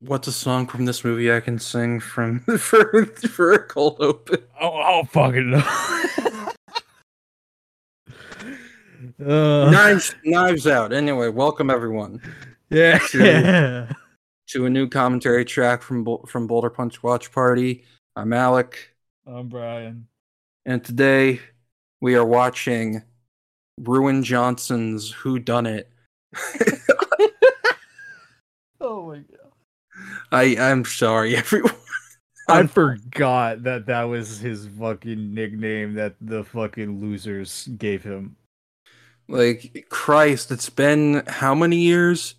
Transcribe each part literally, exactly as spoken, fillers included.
what's a song from this movie I can sing from for for a cold open? Oh, I'll fucking know. uh. Knives, Knives Out. Anyway, welcome everyone. Yeah. To, yeah. to a new commentary track from from Boulder Punch Watch Party. I'm Alec. I'm Brian. And today we are watching Rian Johnson's Whodunit. Oh my god. I, I'm sorry, everyone. I forgot that that was his fucking nickname that the fucking losers gave him. Like, Christ, it's been how many years?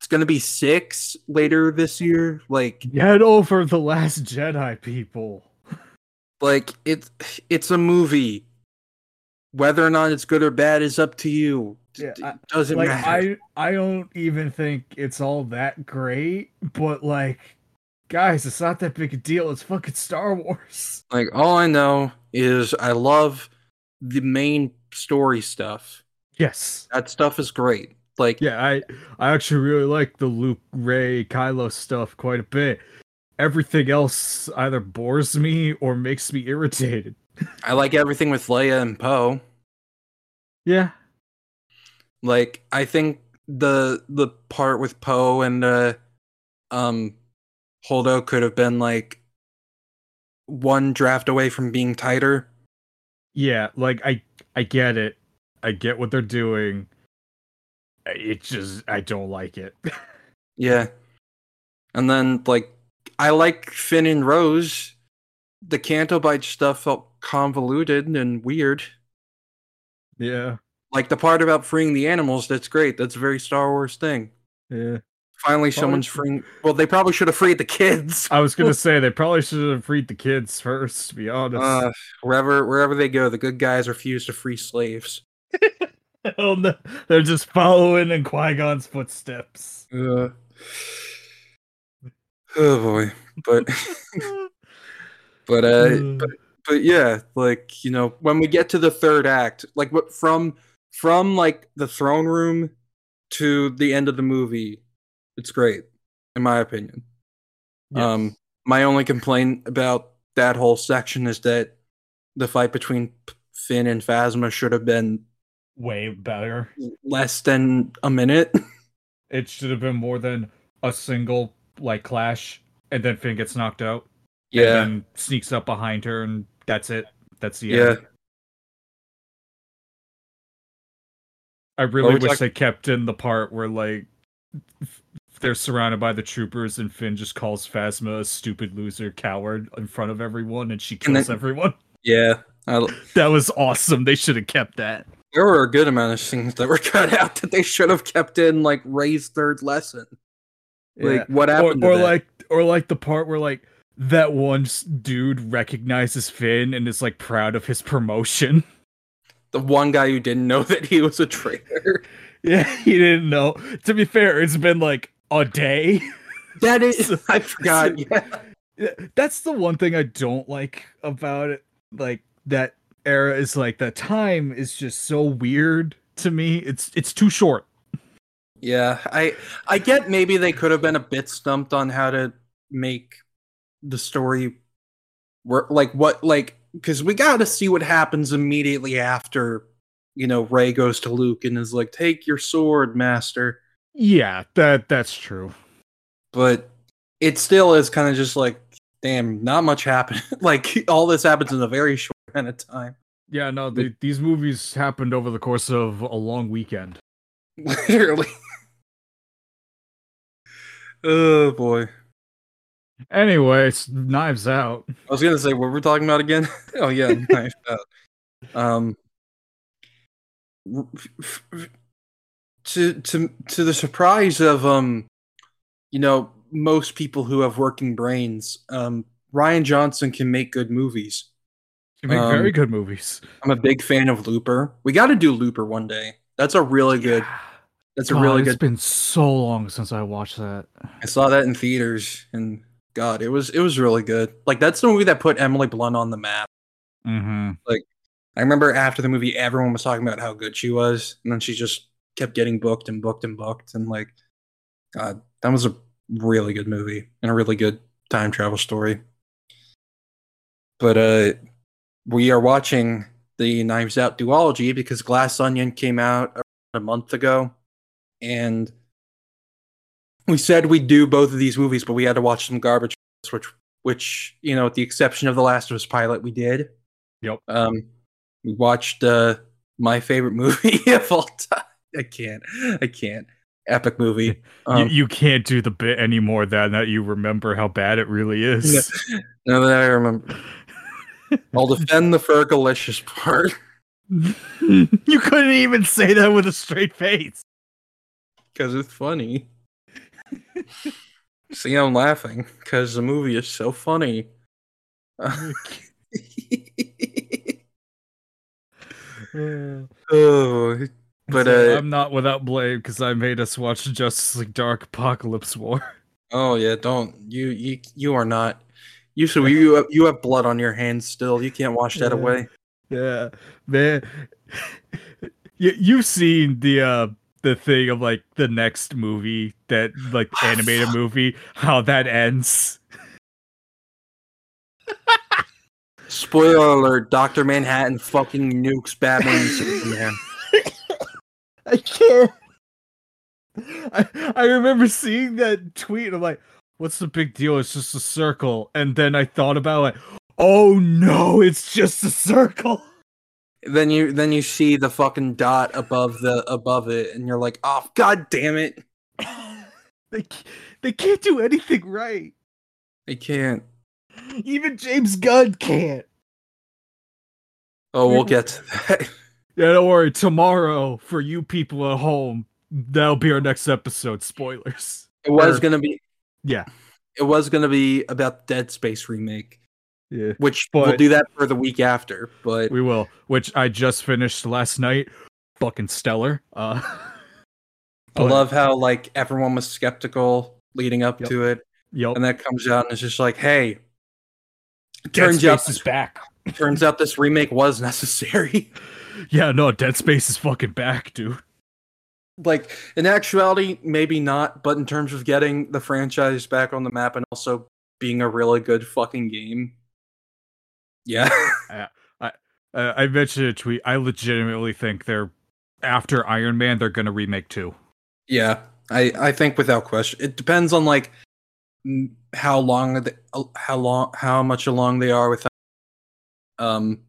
It's gonna be six later this year. Like, get over The Last Jedi, people. Like, it's it's a movie. Whether or not it's good or bad is up to you. Yeah, it doesn't like, matter. I, I don't even think it's all that great, but like, guys, it's not that big a deal. It's fucking Star Wars. Like, all I know is I love the main story stuff. Yes. That stuff is great. Like, yeah, I, I actually really like the Luke, Rey, Kylo stuff quite a bit. Everything else either bores me or makes me irritated. I like everything with Leia and Poe. Yeah. Like, I think the the part with Poe and uh, um, Holdo could have been, like, one draft away from being tighter. Yeah, like, I, I get it. I get what they're doing. It just, I don't like it. Yeah. And then, like, I like Finn and Rose. The Canto Bite stuff felt convoluted and weird. Yeah. Like, the part about freeing the animals, that's great. That's a very Star Wars thing. Yeah. Finally, probably someone's freeing... Well, they probably should have freed the kids. I was going to say, they probably should have freed the kids first, to be honest. Uh, wherever wherever they go, the good guys refuse to free slaves. Hell no. They're just following in Qui-Gon's footsteps. Uh, oh, boy. But... but, uh, but, but, yeah, like, you know, when we get to the third act, like, what from... From, like, the throne room to the end of the movie, it's great, in my opinion. Yes. Um, my only complaint about that whole section is that the fight between Finn and Phasma should have been... way better. Less than a minute. It should have been more than a single, like, clash, and then Finn gets knocked out. Yeah. And then sneaks up behind her, and that's it. That's the end. Yeah. I really wish talk- they kept in the part where, like, they're surrounded by the troopers and Finn just calls Phasma a stupid loser coward in front of everyone and she kills and then, everyone. Yeah. I, that was awesome. They should have kept that. There were a good amount of things that were cut out that they should have kept in, like, Rey's third lesson. Like, yeah. What happened or, or to like, that? Or, like, the part where, like, that one dude recognizes Finn and is, like, proud of his promotion. The one guy who didn't know that he was a traitor. Yeah, he didn't know. To be fair, it's been like a day. That is, so, I forgot. Yeah. That's the one thing I don't like about it. Like, that era is like, the time is just so weird to me. It's it's too short. Yeah, I I get maybe they could have been a bit stumped on how to make the story work. Like, what, like, because we got to see what happens immediately after, you know, Rey goes to Luke and is like, take your sword, master. Yeah, that that's true. But it still is kind of just like, damn, not much happened. Like, all this happens in a very short amount of time. Yeah, no, they, these movies happened over the course of a long weekend. Literally. Oh, boy. Anyway, it's Knives Out. I was gonna say, what were we talking about again? Oh yeah, Knives Out. Um, f- f- to to to the surprise of um, you know, most people who have working brains, um, Rian Johnson can make good movies. He can make um, very good movies. I'm a big fan of Looper. We got to do Looper one day. That's a really good. Yeah. That's a God, really good. It's been so long since I watched that. I saw that in theaters and. God, it was it was really good. Like, that's the movie that put Emily Blunt on the map. Mm-hmm. Like, I remember after the movie, everyone was talking about how good she was, and then she just kept getting booked and booked and booked. And like, God, that was a really good movie and a really good time travel story. But uh, we are watching the Knives Out duology because Glass Onion came out a month ago. And we said we'd do both of these movies, but we had to watch some garbage, which, which you know, with the exception of the Last of Us pilot, we did. Yep. Um, we watched uh, my favorite movie of all time. I can't. I can't. Epic movie. Um, you, you can't do the bit anymore that, that you remember how bad it really is. Now that I remember. I'll defend the Fergalicious part. You couldn't even say that with a straight face. Because it's funny. See, I'm laughing because the movie is so funny. Uh, oh, but so uh, I'm not without blame because I made us watch Justice League Dark Apocalypse War. Oh yeah, don't you you you are not you so you have, you have blood on your hands still. You can't wash that yeah. away. Yeah, man. you you've seen the. Uh, The thing of like the next movie that like the animated movie, how that ends. Spoiler alert: Doctor Manhattan fucking nukes Batman. Man, I can't. I I remember seeing that tweet. And I'm like, what's the big deal? It's just a circle. And then I thought about it. Like, oh no, it's just a circle. Then you then you see the fucking dot above the above it, and you're like, oh god damn it! they they can't do anything right. They can't. Even James Gunn can't. Oh, we'll get to that. Yeah, don't worry. Tomorrow, for you people at home, that'll be our next episode. Spoilers. It was or, gonna be. Yeah. It was gonna be about the Dead Space remake. Yeah, which but, we'll do that for the week after, but we will. Which I just finished last night, fucking stellar. Uh, I love how like everyone was skeptical leading up yep. to it, yep. and that comes out and it's just like, hey, turns out this is back. Turns out this remake was necessary. Yeah, no, Dead Space is fucking back, dude. Like in actuality, maybe not, but in terms of getting the franchise back on the map and also being a really good fucking game. Yeah, I, I I mentioned a tweet. I legitimately think they're after Iron Man, they're gonna remake two. Yeah, I, I think without question. It depends on like how long they, how long how much along they are with. Um,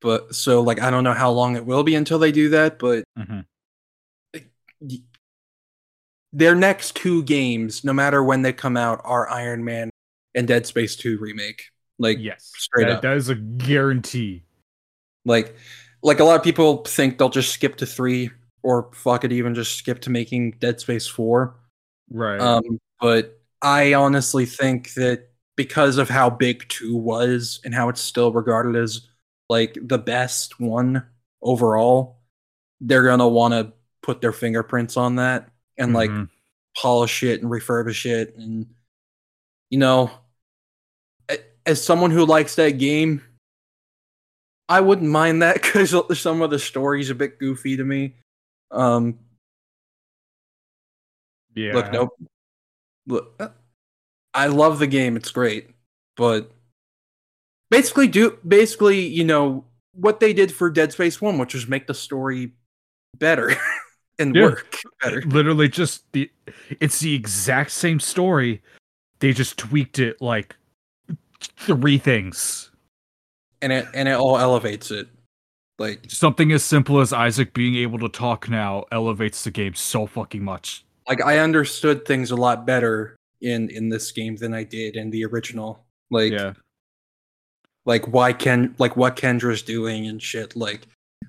but so like I don't know how long it will be until they do that. But mm-hmm. like, their next two games, no matter when they come out, are Iron Man and Dead Space two remake. Like yes, straight that, up. That is a guarantee. Like, like a lot of people think they'll just skip to three, or fuck it, even just skip to making Dead Space four. Right. Um, but I honestly think that because of how big two was and how it's still regarded as like the best one overall, they're gonna want to put their fingerprints on that and mm-hmm. like polish it and refurbish it, and you know. As someone who likes that game, I wouldn't mind that because some of the story's a bit goofy to me. Um, yeah. Look, nope. Look, I love the game; it's great. But basically, do basically, you know what they did for Dead Space One, which was make the story better and yeah. work better. Literally, just the it's the exact same story. They just tweaked it like. Three things, and it and it all elevates it. Like something as simple as Isaac being able to talk now elevates the game so fucking much. Like I understood things a lot better in in this game than I did in the original. Like, yeah. like why Ken like what Kendra's doing and shit. Like,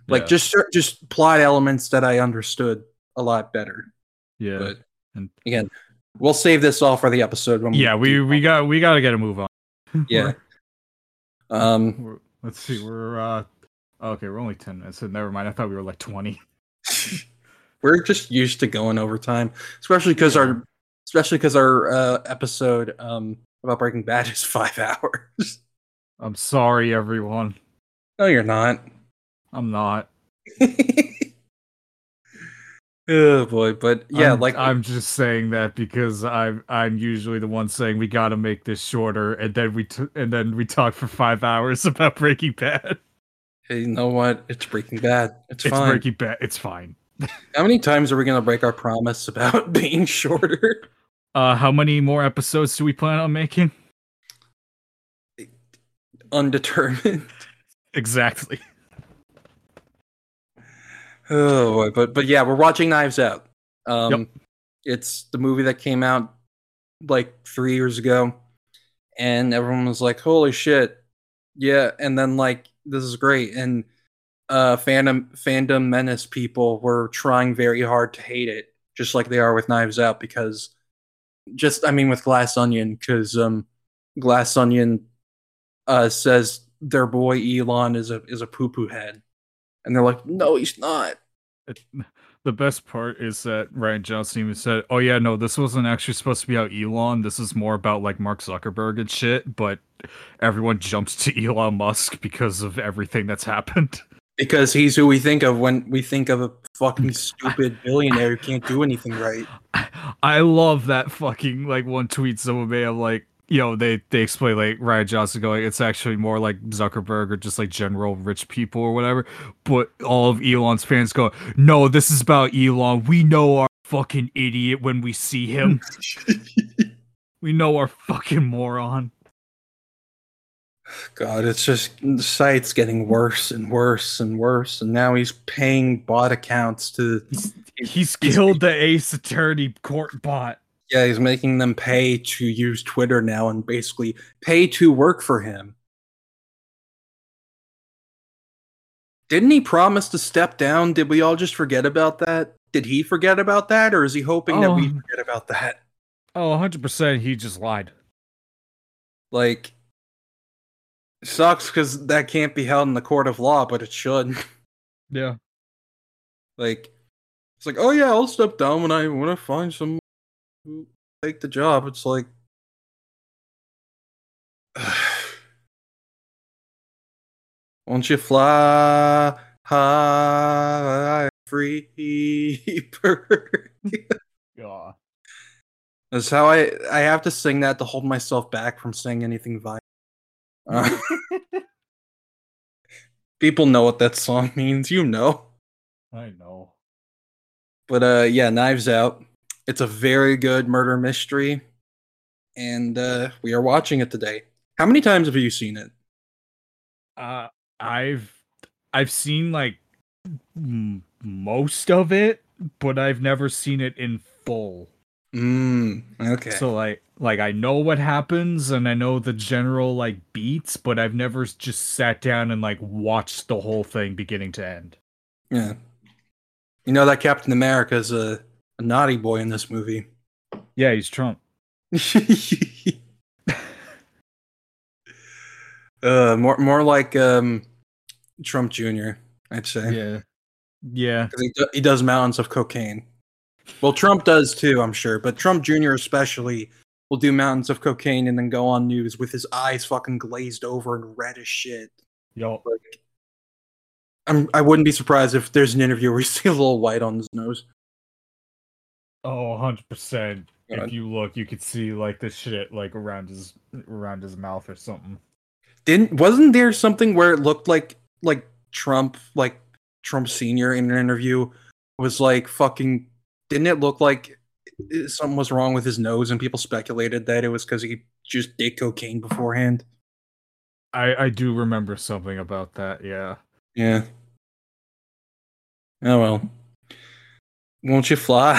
like yeah. just just plot elements that I understood a lot better. Yeah, but and again, we'll save this all for the episode. When yeah, we we, we got we got to get a move on. Yeah. We're, um. We're, let's see. We're uh. Okay, we're only ten minutes. So never mind. I thought we were like twenty. We're just used to going over time, especially because yeah. our, especially because our uh, episode um about Breaking Bad is five hours. I'm sorry, everyone. No, you're not. I'm not. Oh boy, but yeah, I'm, like I'm just saying that because I'm I'm usually the one saying we got to make this shorter, and then we t- and then we talk for five hours about Breaking Bad. Hey, you know what? It's Breaking Bad. It's, it's fine. Breaking Bad. It's fine. How many times are we gonna break our promise about being shorter? Uh, how many more episodes do we plan on making? Undetermined. Exactly. Oh, but but yeah, we're watching Knives Out. Um, yep. It's the movie that came out like three years ago, and everyone was like, "Holy shit!" Yeah, and then like, "This is great." And uh, fandom fandom menace people were trying very hard to hate it, just like they are with Knives Out, because just I mean with Glass Onion, because um, Glass Onion uh, says their boy Elon is a is a poo poo head. And they're like, no, he's not. The best part is that Rian Johnson even said, oh yeah, no, this wasn't actually supposed to be about Elon. This is more about like Mark Zuckerberg and shit. But everyone jumps to Elon Musk because of everything that's happened. Because he's who we think of when we think of a fucking stupid billionaire who can't do anything right. I love that fucking like one tweet someone made of like, you know, they, they explain like Rian Johnson going, it's actually more like Zuckerberg or just like general rich people or whatever. But all of Elon's fans go, no, this is about Elon. We know our fucking idiot when we see him. We know our fucking moron. God, it's just the site's getting worse and worse and worse. And now he's paying bot accounts to. He's, he's killed the Ace Attorney court bot. Yeah, he's making them pay to use Twitter now and basically pay to work for him. Didn't he promise to step down? Did we all just forget about that? Did he forget about that? Or is he hoping oh, that we forget about that? Oh, one hundred percent he just lied. Like, sucks because that can't be held in the court of law, but it should. Yeah. Like, it's like, oh yeah, I'll step down when I when I find some who take the job. It's like, won't you fly high, free bird? Yeah. That's how I I have to sing that to hold myself back from saying anything violent. Uh, people know what that song means, you know. I know. But uh, yeah, Knives Out. It's a very good murder mystery, and uh, we are watching it today. How many times have you seen it? Uh, I've I've seen like m- most of it, but I've never seen it in full. Mm, okay. So like like I know what happens, and I know the general like beats, but I've never just sat down and like watched the whole thing beginning to end. Yeah, you know that Captain America is a. A naughty boy in this movie. Yeah, he's Trump. uh, more, more like um, Trump Junior, I'd say. Yeah, yeah. He, do- he does mountains of cocaine. Well, Trump does too, I'm sure, but Trump Junior especially will do mountains of cocaine and then go on news with his eyes fucking glazed over and red as shit. Yo, like, I'm. I wouldn't be surprised if there's an interview where you see a little white on his nose. Oh, one hundred percent. If you look, you could see like the shit like around his around his mouth or something. Didn't wasn't there something where it looked like like Trump like Trump Senior in an interview was like fucking? Didn't it look like something was wrong with his nose and people speculated that it was because he just did cocaine beforehand? I I do remember something about that. Yeah. Yeah. Oh well. Won't you fly?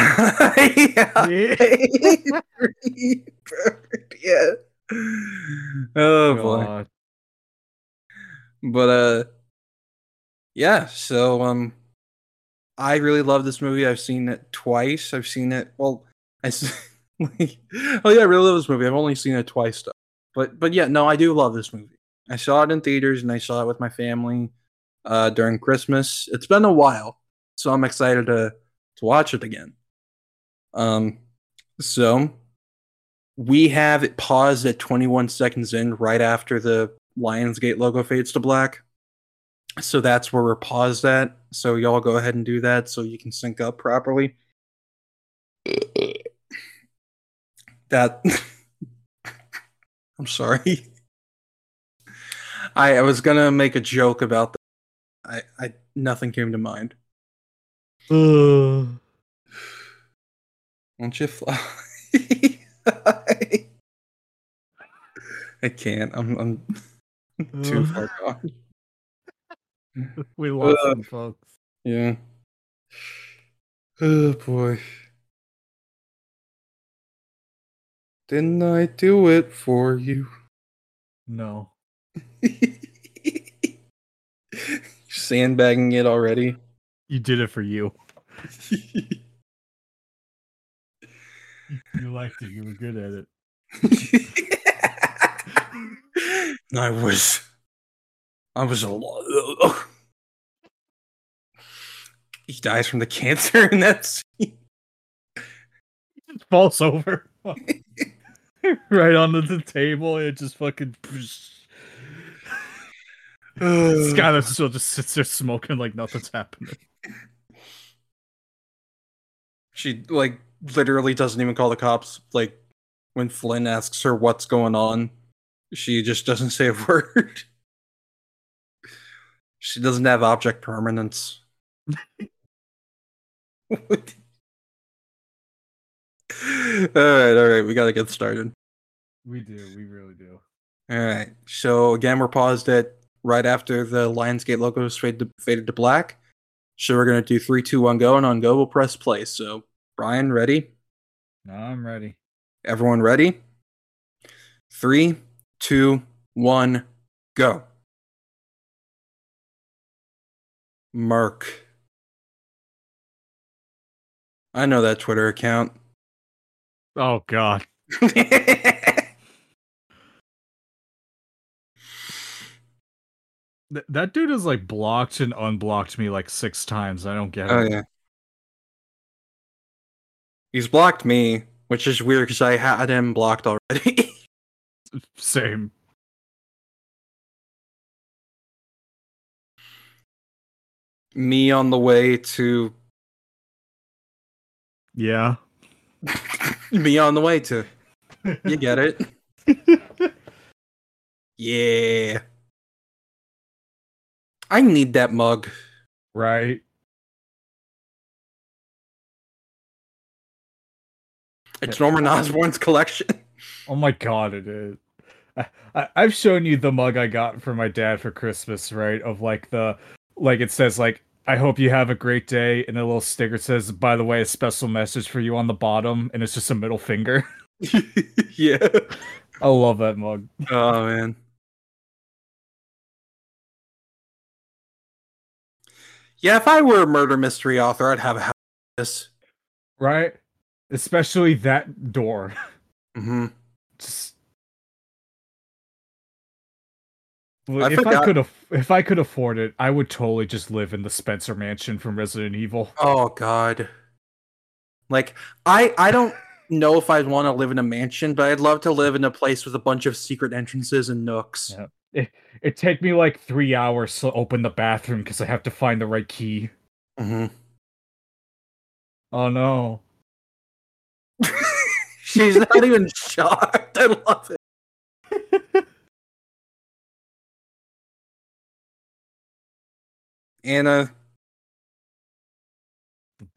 Yeah. Yeah. Yeah. Oh God. Boy. But uh yeah, so um I really love this movie. I've seen it twice. I've seen it well I like, oh yeah, I really love this movie. I've only seen it twice though. But but yeah, no, I do love this movie. I saw it in theaters and I saw it with my family uh during Christmas. It's been a while, so I'm excited to to watch it again. Um, so we have it paused at twenty-one seconds in, right after the Lionsgate logo fades to black. So that's where we're paused at. So y'all go ahead and do that so you can sync up properly. That I'm sorry. I I was gonna make a joke about that. I, I nothing came to mind. Uh. Won't you fly? I, I can't. I'm I'm too uh. far gone. We lost uh, them, folks. Yeah. Oh boy. Didn't I do it for you? No. Sandbagging it already. You did it for you. You liked it. You were good at it. I was. I was a lot. Oh. He dies from the cancer in that scene. He just falls over. Right onto the table. It just fucking. Skylar still just sits there smoking like nothing's happening. She, like, literally doesn't even call the cops. Like, when Flynn asks her what's going on, she just doesn't say a word. She doesn't have object permanence. What? Alright, alright, we gotta get started. We do, we really do. Alright, so again, we're paused at right after the Lionsgate logo is faded to, faded to black. So we're gonna do three, two, one, go, and on go we'll press play. So, Brian, ready? No, I'm ready. Everyone ready? three, two, one, go. Mark. I know that Twitter account. Oh, God. Th- that dude has, like, blocked and unblocked me, like, six times. I don't get oh, it. Oh, yeah. He's blocked me, which is weird, because I had him blocked already. Same. Me on the way to... Yeah. Me on the way to. You get it. Yeah. I need that mug. Right. It's Norman Osborn's collection. Oh my god, it is. I, I, I've shown you the mug I got from my dad for Christmas, right? Of like the, like it says like, I hope you have a great day. And a little sticker says, by the way, a special message for you on the bottom. And it's just a middle finger. Yeah. I love that mug. Oh, man. Yeah, if I were a murder mystery author, I'd have a house like this. Right? Especially that door. Mm-hmm. Just... I if forgot. I could, af- if I could afford it, I would totally just live in the Spencer Mansion from Resident Evil. Oh God! Like I, I don't know if I'd want to live in a mansion, but I'd love to live in a place with a bunch of secret entrances and nooks. Yeah. It it take me like three hours to open the bathroom because I have to find the right key. Mm-hmm. Oh no! She's not even shocked. I love it. Anna,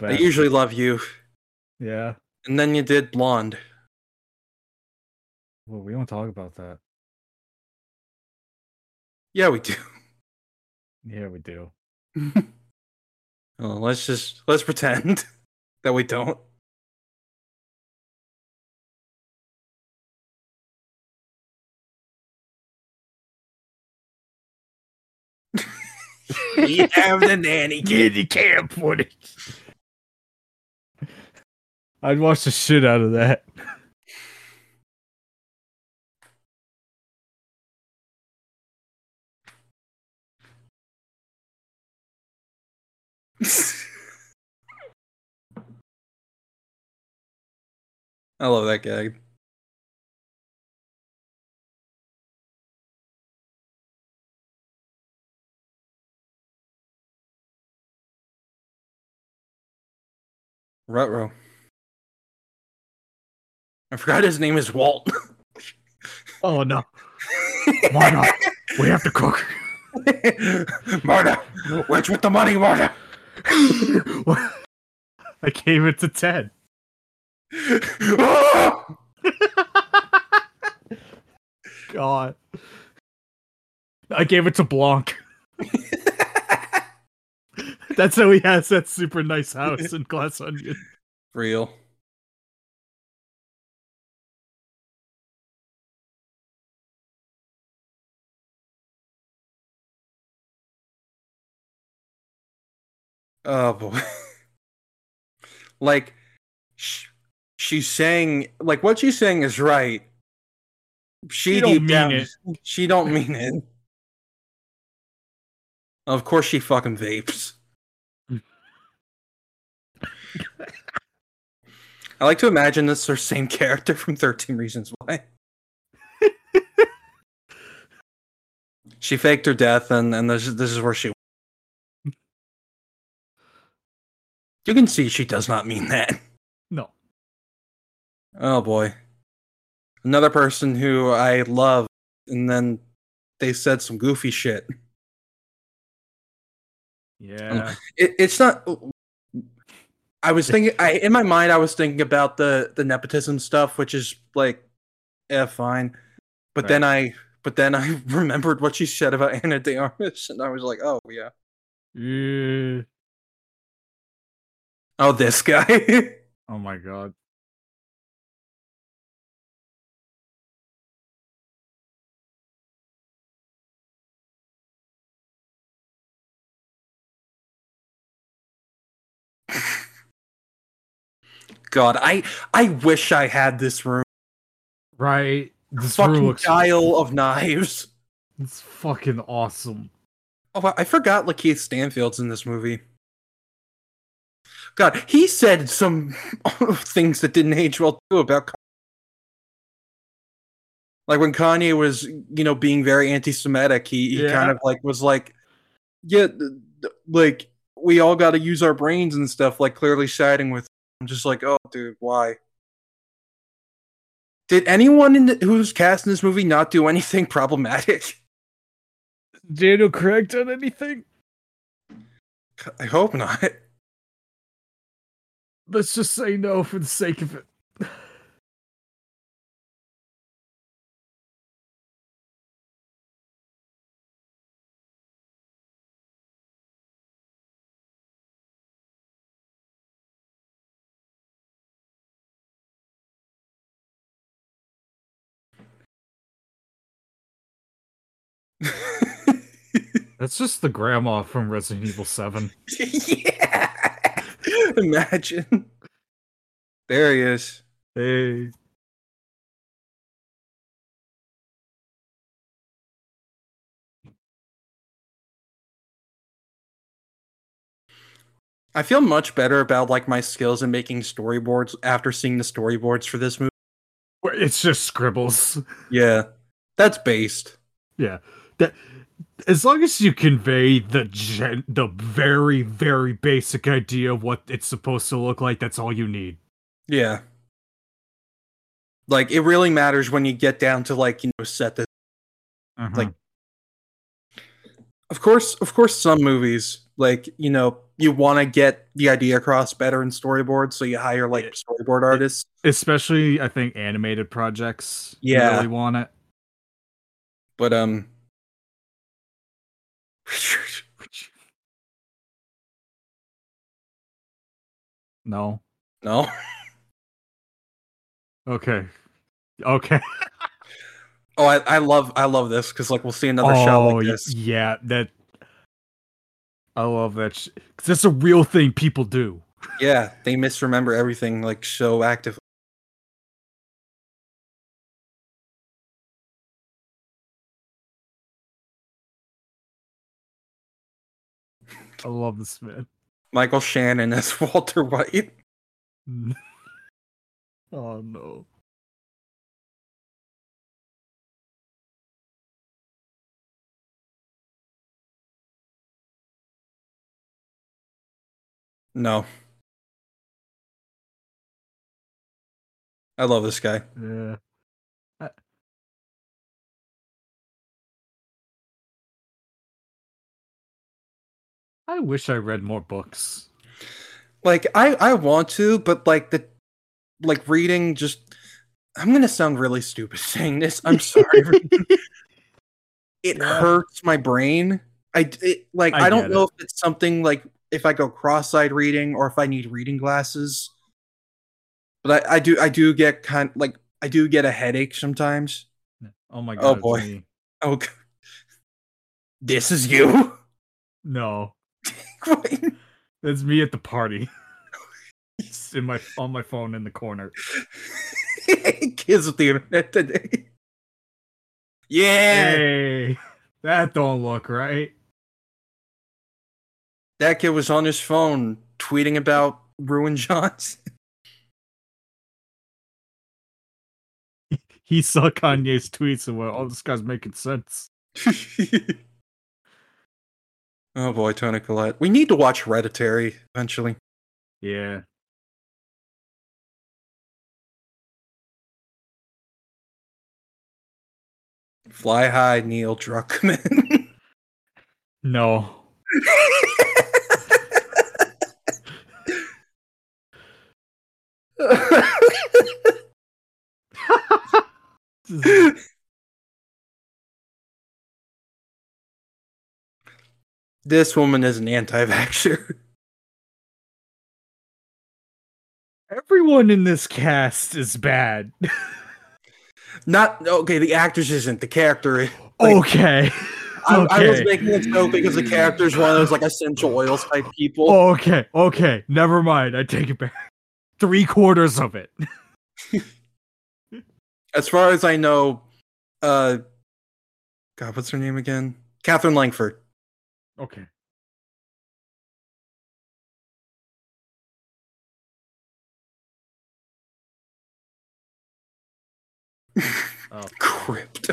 I usually love you. Yeah. And then you did Blonde. Well, we don't talk about that. Yeah, we do. Yeah, we do. Well, let's just, let's pretend that we don't. We have the nanny kitty cam footage. I'd watch the shit out of that. I love that gag. Ruh-roh. I forgot his name is Walt. Oh, no. Marta, we have to cook. Marta, where's with the money, Marta? I gave it to Ted. God. I gave it to Blanc. That's how he has that super nice house in Glass Onion. Real. Oh, boy. Like, sh- she's saying, like, what she's saying is right. She, she don't mean down, it. She don't mean it. Of course she fucking vapes. I like to imagine this is her same character from thirteen Reasons Why. She faked her death, and, and this, this is where she... You can see she does not mean that. No. Oh, boy. Another person who I love, and then they said some goofy shit. Yeah. It, it's not... I was thinking, I, in my mind, I was thinking about the, the nepotism stuff, which is like, yeah, fine. But right. then I, but then I remembered what she said about Ana de Armas, and I was like, oh yeah, yeah. Oh, this guy. Oh my god. God, I I wish I had this room. Right, this fucking room looks Dial of Knives. It's fucking awesome. Oh, I forgot Lakeith Stanfield's in this movie. God, he said some things that didn't age well too about Kanye. Like when Kanye was, you know, being very anti-Semitic, he, he yeah. kind of like was like, yeah, like we all got to use our brains and stuff. Like clearly siding with. I'm just like, oh, dude, why? Did anyone in the, who's cast in this movie not do anything problematic? Daniel Craig done anything? I hope not. Let's just say no for the sake of it. That's just the grandma from Resident Evil seven. Yeah! Imagine. There he is. Hey. I feel much better about like my skills in making storyboards after seeing the storyboards for this movie. It's just scribbles. Yeah. That's based. Yeah. That, as long as you convey the gen- the very, very basic idea of what it's supposed to look like, that's all you need. Yeah. Like, it really matters when you get down to, like, you know, set this. Uh-huh. Like, of course, of course, some movies, like, you know, you want to get the idea across better in storyboards, so you hire, like, storyboard artists. Especially, I think, animated projects. Yeah. You really want it. But, um... No. No. Okay. Okay. Oh, I, I love I love this because like we'll see another oh, shot like this. Yeah, that I love that sh- cause that's a real thing people do. Yeah, they misremember everything like so actively. I love this man. Michael Shannon as Walter White. Oh, no. No. I love this guy. Yeah. I... I wish I read more books. Like, I, I want to, but like the like reading just I'm gonna sound really stupid saying this. I'm sorry. It yeah. hurts my brain. I it, like I, I don't know it. if it's something like if I go cross-eyed reading or if I need reading glasses. But I, I do I do get kind like I do get a headache sometimes. Oh my god. Oh boy. Me. Oh god. This is you? No. It's me at the party. It's in my on my phone in the corner. Kids with the internet today. Yeah. Hey, that don't look right. That kid was on his phone tweeting about Rian Johnson. He saw Kanye's tweets and went, "Oh, this guy's making sense." Oh boy, Tony Collette. We need to watch Hereditary eventually. Yeah. Fly high, Neil Druckmann. No. This woman is an anti-vaxxer. Everyone in this cast is bad. Not okay. The actress isn't. The character is. Like, okay. I, okay. I was making a joke because the character is one of those like essential oils type people. Okay. Okay. Never mind. I take it back. Three quarters of it. As far as I know, uh, God, what's her name again? Catherine Langford. Okay. Oh. Crypt.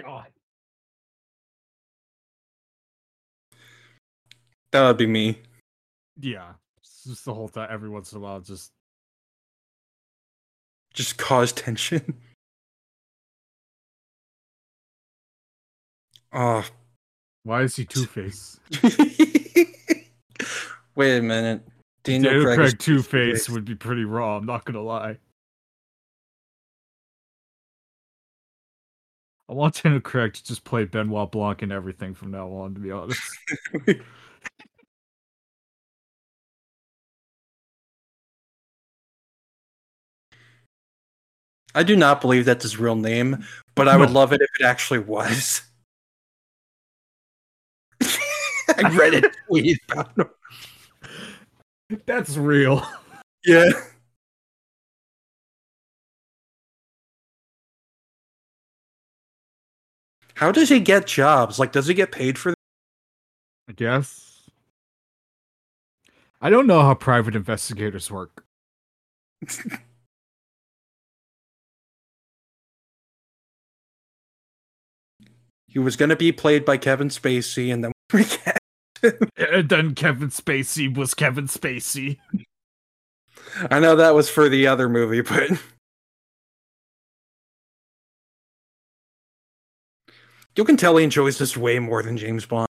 God. That would be me. Yeah. It's just the whole time, every once in a while, just Just cause tension. Oh. Why is he Two-Face? Wait a minute. Daniel, Daniel Craig, Craig Two-Face, Two-Face would be pretty raw, I'm not gonna lie. I want Daniel Craig to just play Benoit Blanc and everything from now on, to be honest. I do not believe that's his real name, but I would no. love it if it actually was. I read a tweet about him. That's real. Yeah. How does he get jobs? Like, does he get paid for them? I guess. I don't know how private investigators work. He was going to be played by Kevin Spacey, and then we cast him. And then Kevin Spacey was Kevin Spacey. I know that was for the other movie, but you can tell he enjoys this way more than James Bond.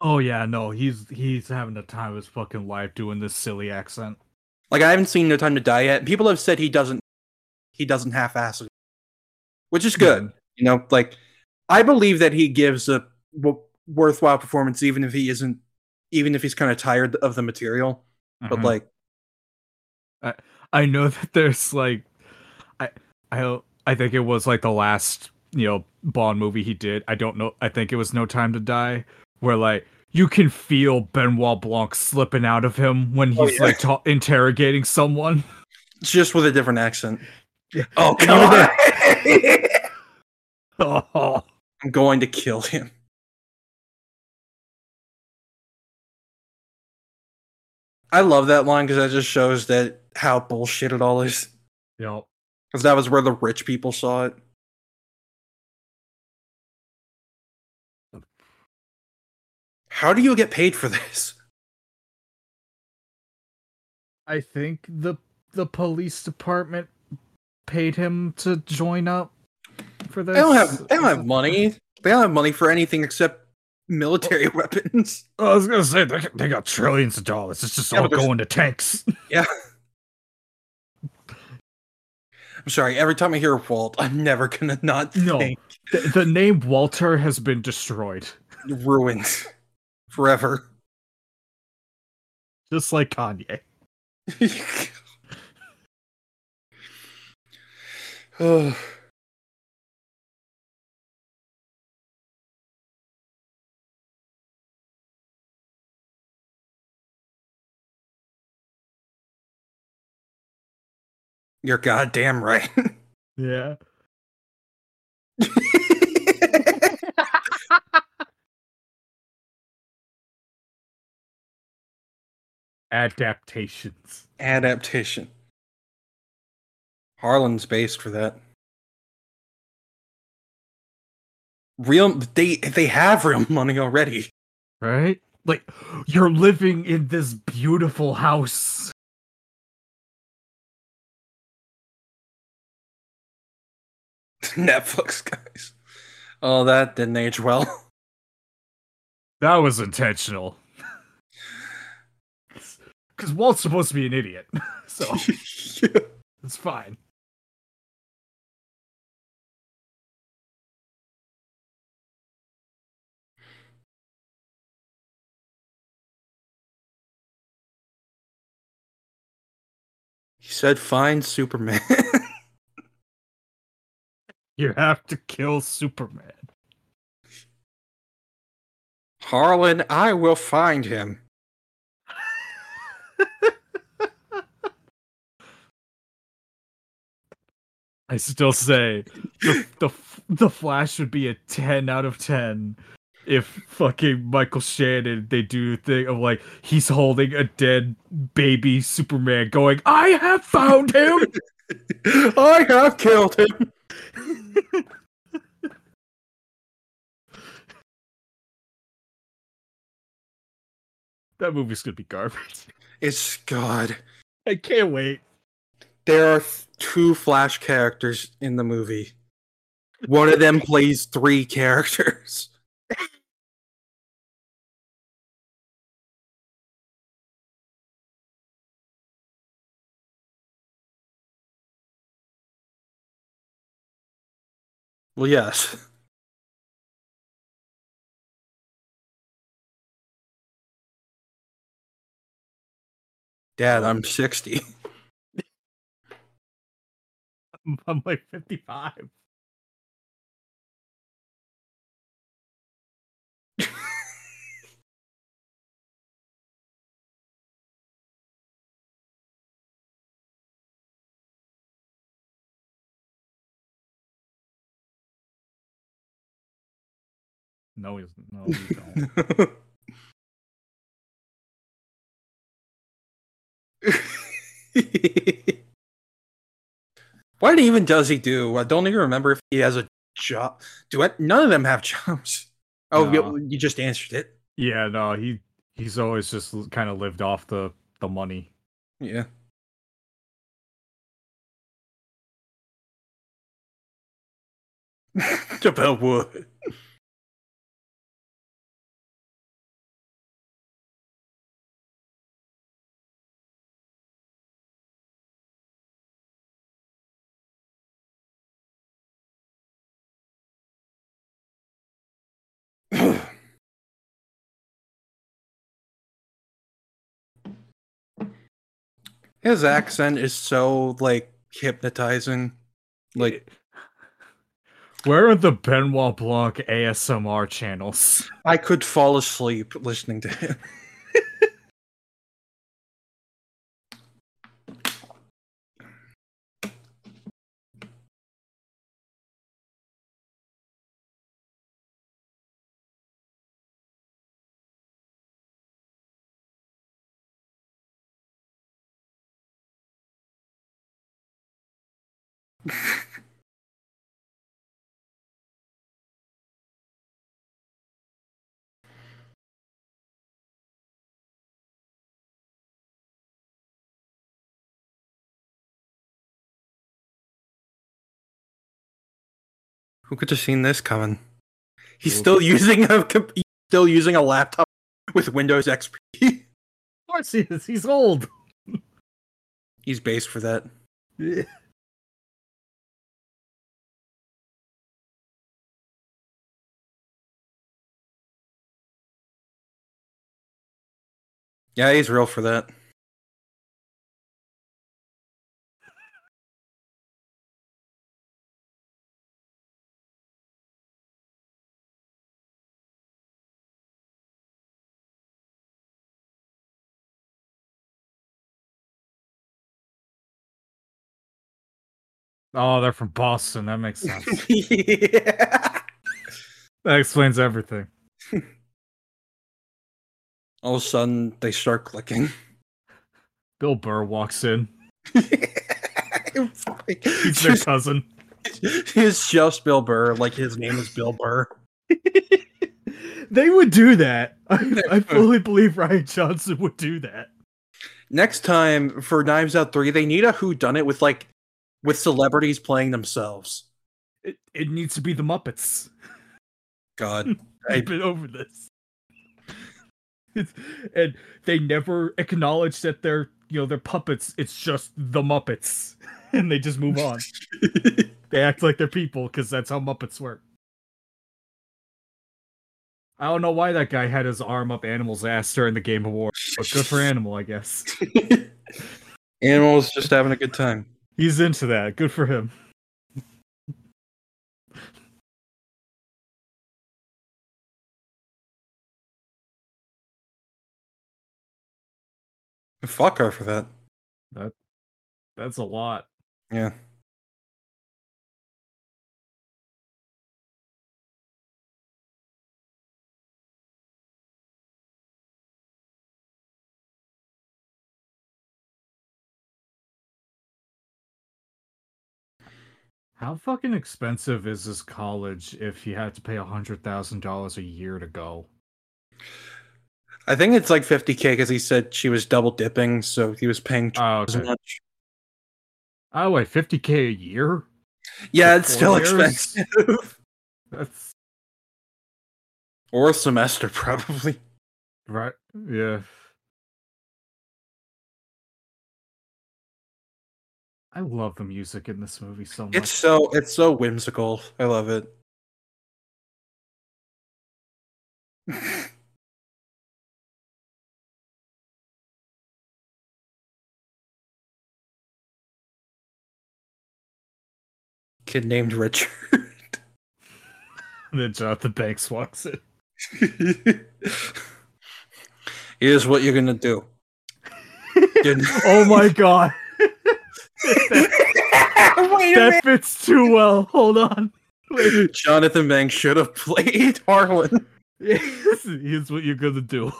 Oh yeah, no, he's he's having the time of his fucking life doing this silly accent. Like, I haven't seen No Time to Die yet. People have said he doesn't he doesn't half-ass it, which is good. Yeah. You know, like, I believe that he gives a w- worthwhile performance, even if he isn't, even if he's kind of tired of the material. Mm-hmm. But like, I I know that there's like, I I I think it was like the last, you know, Bond movie he did. I don't know. I think it was No Time to Die, where like you can feel Benoit Blanc slipping out of him when he's oh, yeah. like ta- interrogating someone, just with a different accent. Yeah. Oh god. Oh. I'm going to kill him. I love that line because that just shows that how bullshit it all is. Yeah. Because that was where the rich people saw it. How do you get paid for this? I think the the police department paid him to join up for this. They don't have, they don't have money. They don't have money for anything except military well, weapons. I was going to say, they, they got trillions of dollars. It's just yeah, all going to tanks. Yeah. I'm sorry, every time I hear Walt, I'm never going to not no, think. The, the name Walter has been destroyed. Ruined. Forever. Just like Kanye. Oh. You're goddamn right. Yeah. Adaptations. Adaptation. Harlan's based for that. Real they they have real money already. Right? Like, you're living in this beautiful house. Netflix guys. Oh, that didn't age well. That was intentional. Because Walt's supposed to be an idiot, so yeah. It's fine. He said, "Find Superman." You have to kill Superman. Harlan, I will find him. I still say the, the the Flash would be a ten out of ten if fucking Michael Shannon, they do the thing of like, he's holding a dead baby Superman going, I have found him! I have killed him! That movie's gonna be garbage. It's God. I can't wait. There are two Flash characters in the movie. One of them plays three characters. Well, yes. Dad, I'm sixty. I'm like fifty-five. No, he's no, he don't. What even does he do? I don't even remember if he has a job. Do I, none of them have jobs. Oh, no. You just answered it. Yeah, no, he he's always just kind of lived off the, the money. Yeah. About what? His accent is so, like, hypnotizing. Like, where are the Benoit Blanc A S M R channels? I could fall asleep listening to him. Who could have seen this coming? He's still using a he's still using a laptop with Windows X P. Of course he is. He's old. He's based for that. Yeah. Yeah, he's real for that. Oh, they're from Boston. That makes sense. Yeah. That explains everything. All of a sudden, they start clicking. Bill Burr walks in. Like, he's their cousin. It's just Bill Burr. Like, his name is Bill Burr. They would do that. I, I fully believe Rian Johnson would do that. Next time, for Knives Out three, they need a whodunit with, like, with celebrities playing themselves. It, it needs to be the Muppets. God. I've been over this. It's, and they never acknowledge that they're, you know, they're puppets. It's just the Muppets. And they just move on. They act like they're people because that's how Muppets work. I don't know why that guy had his arm up Animal's ass during the Game Awards. But good for Animal, I guess. Animal's just having a good time. He's into that. Good for him. Fuck her for that. That that's a lot. Yeah. How fucking expensive is this college if you had to pay one hundred thousand dollars a year to go? I think it's like fifty K because he said she was double dipping, so he was paying oh, okay. as much. Oh, wait, fifty K a year? Yeah, for it's still years? Expensive. That's... Or a semester, probably. Right, yeah. I love the music in this movie so much. It's so it's so whimsical. I love it. Kid named Richard. Then Jonathan Banks walks in. Here's what you're gonna do. Oh my god. that, Wait a that fits too well. Hold on. Wait. Jonathan Banks should have played Harlan. Here's what you're gonna do.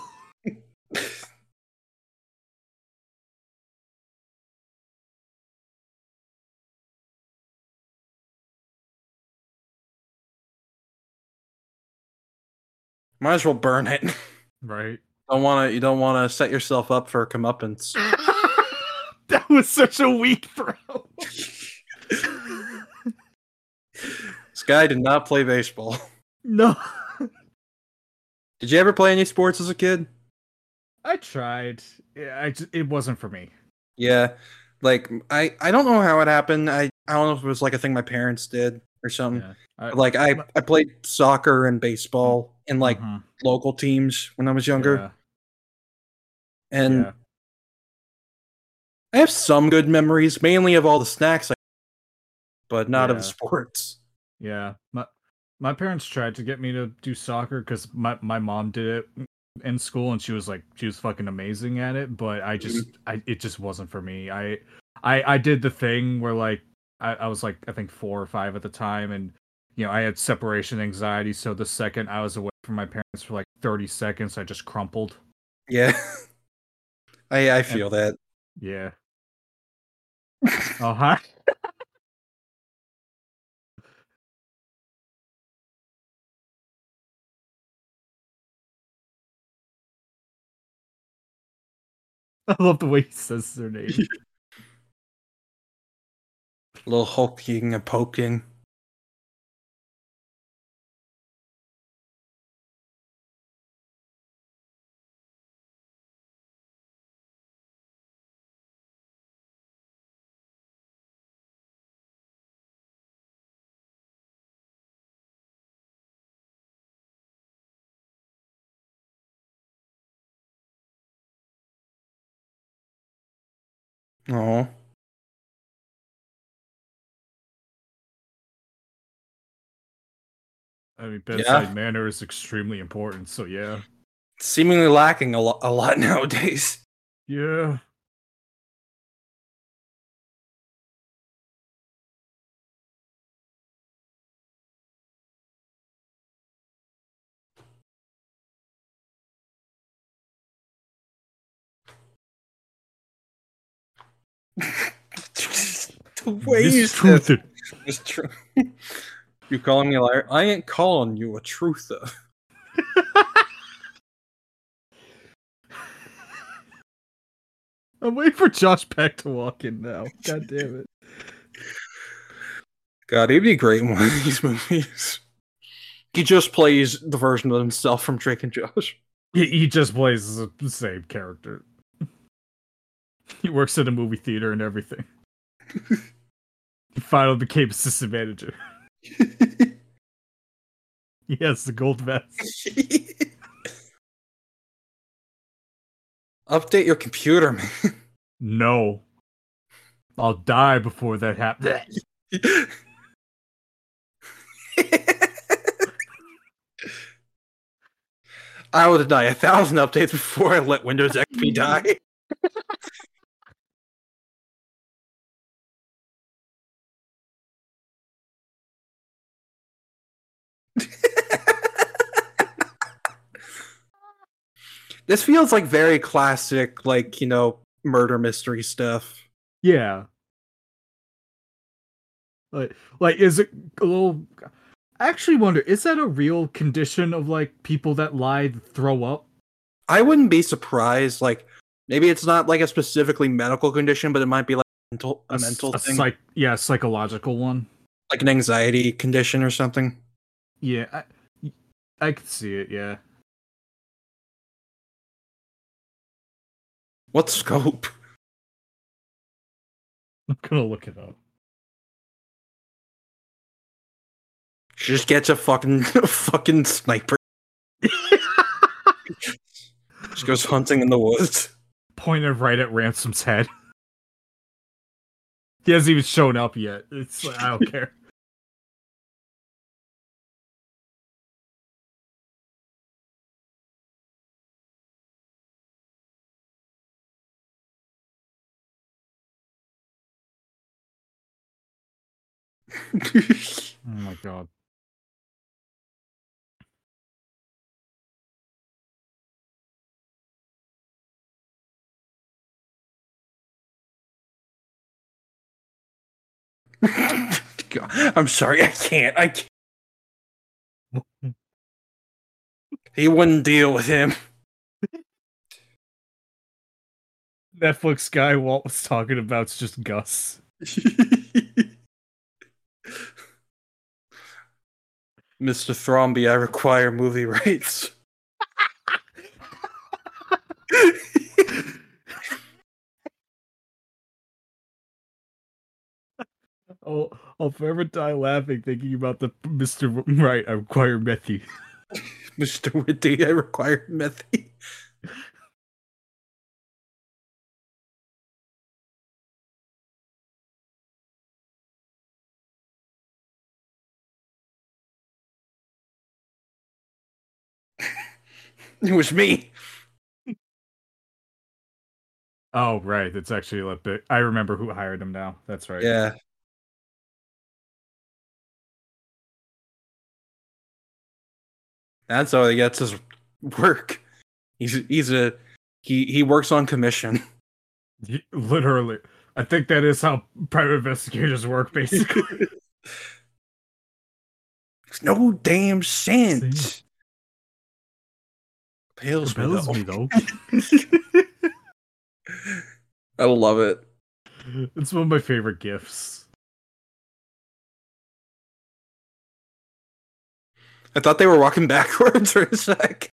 Might as well burn it. Right. Don't wanna you don't wanna set yourself up for a comeuppance. That was such a weak throw. This guy did not play baseball. No. Did you ever play any sports as a kid? I tried. I just, it wasn't for me. Yeah. Like, I, I don't know how it happened. I, I don't know if it was like a thing my parents did or something. Yeah. I, like, I, I played soccer and baseball in like uh-huh. local teams when I was younger. Yeah. And... Yeah. I have some good memories, mainly of all the snacks, I but not yeah. of the sports. Yeah. My my parents tried to get me to do soccer because my, my mom did it in school and she was like, she was fucking amazing at it, but I just, mm-hmm. I it just wasn't for me. I I, I did the thing where like, I, I was like, I think four or five at the time and, you know, I had separation anxiety, so the second I was away from my parents for like thirty seconds, I just crumpled. Yeah. I I feel and, that. Yeah. Oh, hi. I love the way he says their name. A little hulking and poking. Oh. I mean, bedside yeah. manner is extremely important, so yeah. Seemingly lacking a, lo- a lot nowadays. Yeah. The way you said it. You calling me a liar? I ain't calling you a truther. I'm waiting for Josh Peck to walk in now. God damn it. God, he'd be great in one of these movies. He just plays the version of himself from Drake and Josh. He, he just plays the same character. He works at a movie theater and everything. He finally became assistant manager. He has the gold vest. Update your computer, man. No. I'll die before that happens. I would die a thousand updates before I let Windows X P die. This feels like very classic, like, you know, murder mystery stuff. Yeah. Like, like, is it a little... I actually wonder, is that a real condition of, like, people that lie throw up? I wouldn't be surprised. Like, maybe it's not, like, a specifically medical condition, but it might be, like, mental, a, a mental a thing. Psych- yeah, a psychological one. Like an anxiety condition or something. Yeah, I, I could see it, yeah. What scope? I'm gonna look it up. She just gets a fucking a fucking sniper. She goes hunting in the woods. Pointed right at Ransom's head. He hasn't even shown up yet. It's I don't care. Oh my god. God. I'm sorry, I can't. I can't. He wouldn't deal with him. Netflix guy Walt was talking about is just Gus. Mister Thromby, I require movie rights. I'll, I'll forever die laughing thinking about the Mister Right, I require Methy. Mister Witty, I require Methy. It was me. Oh, right. That's actually a little bit. I remember who hired him now. That's right. Yeah. That's how he gets his work. He's he's a he he works on commission. Literally, I think that is how private investigators work, basically. It's no damn sense. See? Hails me, though. I love it. It's one of my favorite GIFs. I thought they were walking backwards for a sec.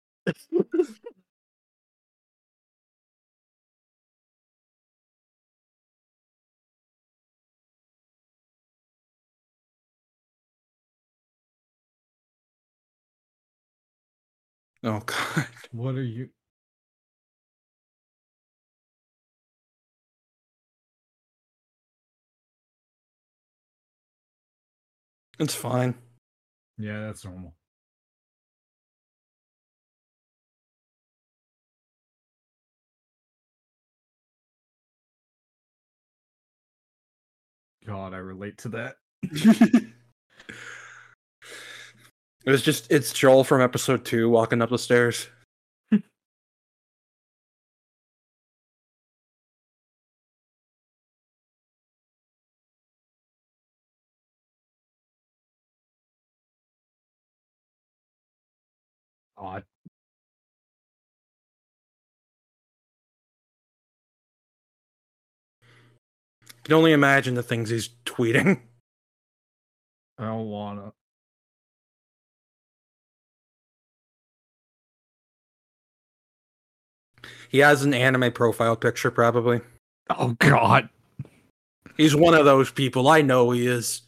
Oh, God. What are you... It's fine. Yeah, that's normal. God, I relate to that. It was just, it's Joel from episode two walking up the stairs. Odd. I can only imagine the things he's tweeting. I don't wanna. He has an anime profile picture, probably. Oh, God. He's one of those people. I know he is.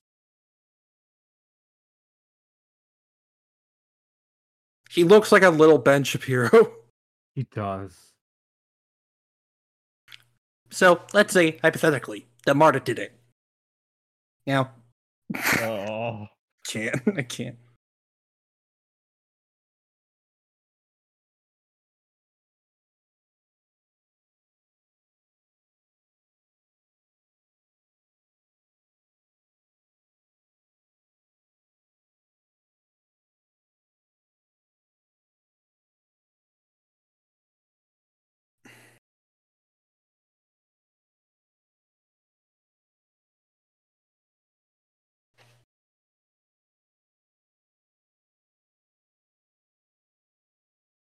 He looks like a little Ben Shapiro. He does. So, let's say, hypothetically, that Marta did it. Now. Oh. can't. I can't.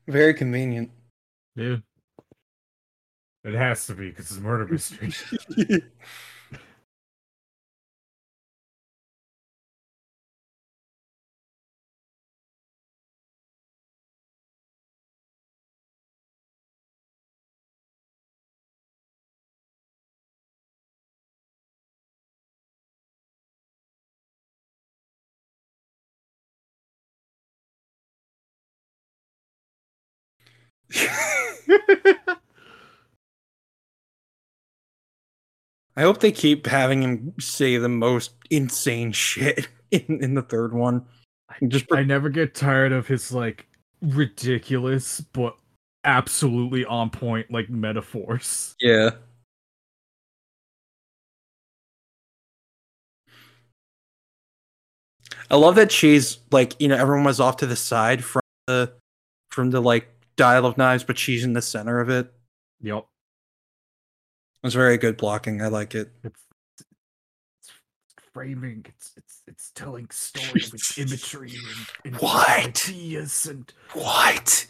Very convenient. Yeah. It has to be, because it's a murder mystery. I hope they keep having him say the most insane shit in, in the third one. I, just I never get tired of his like ridiculous but absolutely on point like metaphors. Yeah. I love that she's like, you know, everyone was off to the side from the from the like dial of knives, but she's in the center of it. Yep. It's very good blocking. I like it. It's, it's framing. It's it's it's telling stories with imagery and, and what? ideas and what?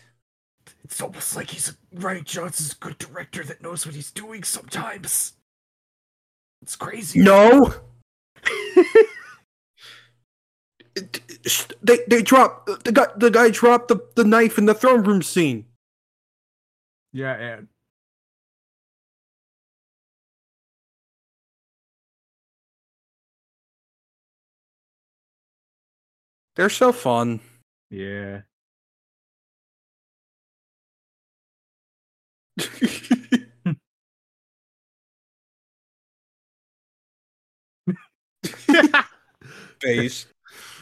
It's almost like he's a, Rian Johnson's a good director that knows what he's doing sometimes. It's crazy. No. it, it, they they drop the guy the guy dropped the, the knife in the throne room scene. Yeah, and. They're so fun. Yeah. Face.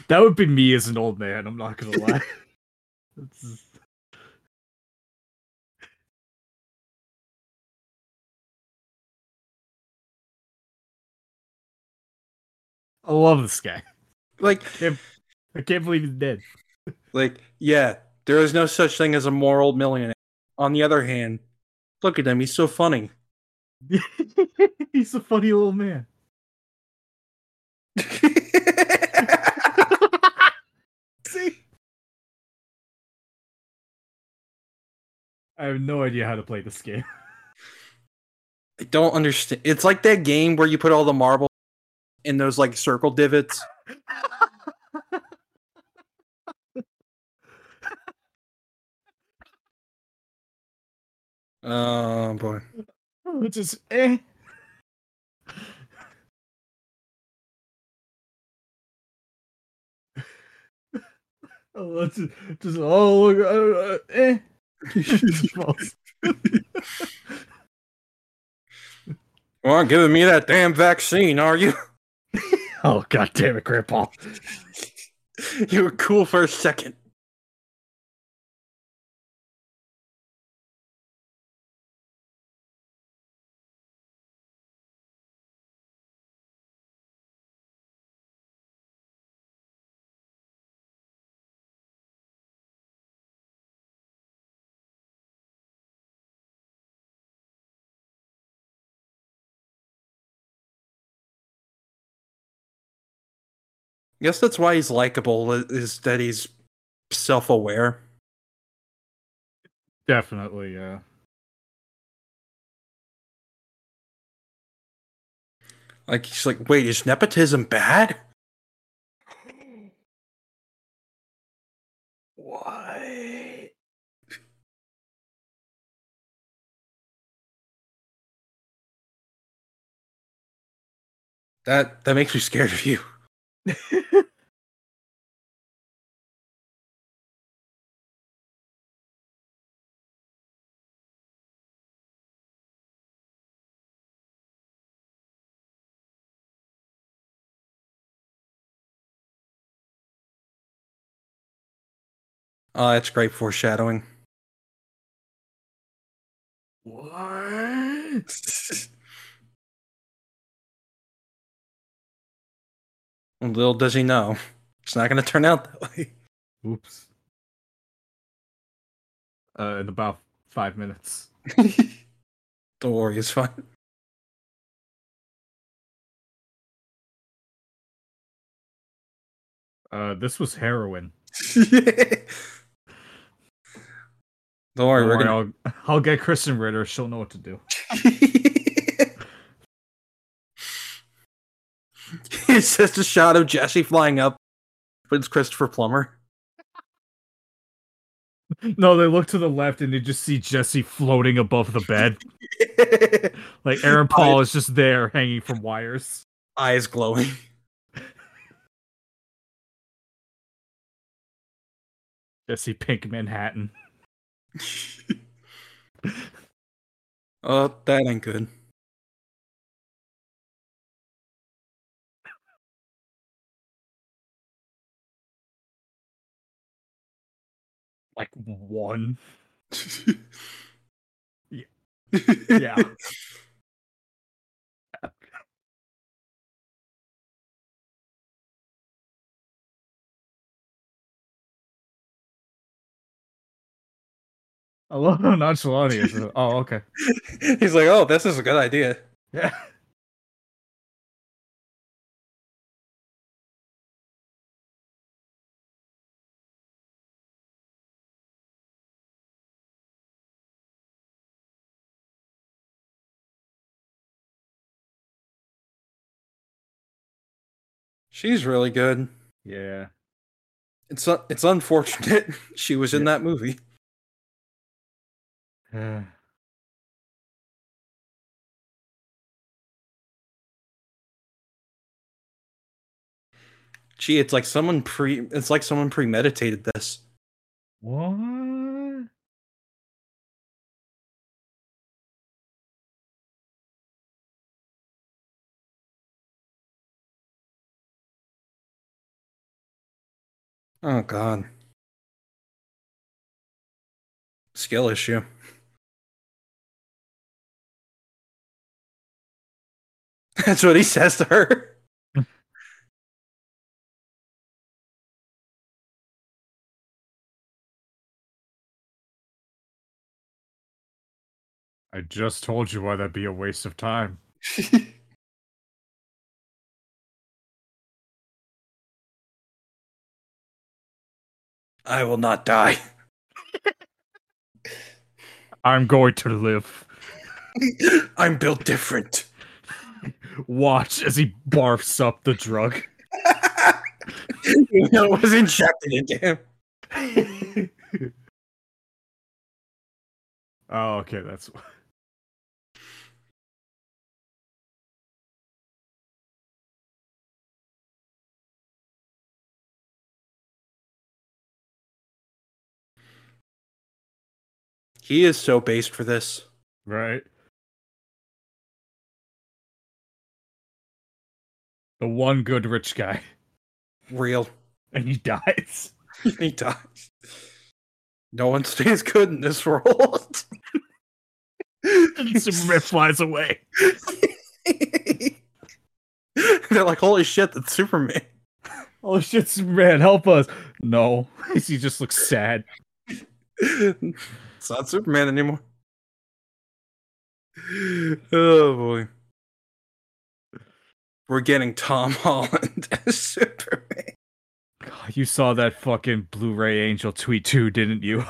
That would be me as an old man, I'm not gonna lie. That's... I love this guy. Like... Yeah. I can't believe he's dead. Like, yeah, there is no such thing as a moral millionaire. On the other hand, look at him, he's so funny. He's a funny little man. See? I have no idea how to play this game. I don't understand. It's like that game where you put all the marbles in those like circle divots. Oh boy. It's just eh. Oh, it's just, just all look uh, eh. You aren't giving me that damn vaccine, are you? Oh, god damn it, Grandpa. You were cool for a second. I guess that's why he's likable, is that he's self-aware. Definitely, yeah. Like, he's like, wait, is nepotism bad? What? That, that makes me scared of you. Oh, that's great foreshadowing. What? Little does he know, it's not going to turn out that way. Oops. Uh, in about five minutes. Don't worry, it's fine. Uh, this was heroin. Yeah. Don't worry, Don't we're worry, gonna. I'll, I'll get Kristen Ritter. She'll know what to do. It's just a shot of Jesse flying up, but it's Christopher Plummer. No, they look to the left and they just see Jesse floating above the bed. Yeah. Like Aaron Paul is just there hanging from wires. Eyes glowing. Jesse Pink Manhattan. Oh, that ain't good. Like one. Yeah. Yeah. I love how nonchalant he is. Oh, okay. He's like, oh, this is a good idea. Yeah. She's really good. Yeah. It's un- it's unfortunate she was in yeah. that movie. Uh. Gee, it's like someone pre it's like someone premeditated this. What? Oh, God. Skill issue. That's what he says to her. I just told you why that'd be a waste of time. I will not die. I'm going to live. I'm built different. Watch as he barfs up the drug. You know, it was injected into him. Oh, okay, that's... He is so based for this. Right. The one good rich guy. Real. And he dies. He dies. No one stays good in this world. And Superman flies away. They're like, holy shit, that's Superman. Holy shit, Superman, help us. No. He just looks sad. It's not Superman anymore. Oh boy. We're getting Tom Holland as Superman. God, you saw that fucking Blu-ray Angel tweet too, didn't you?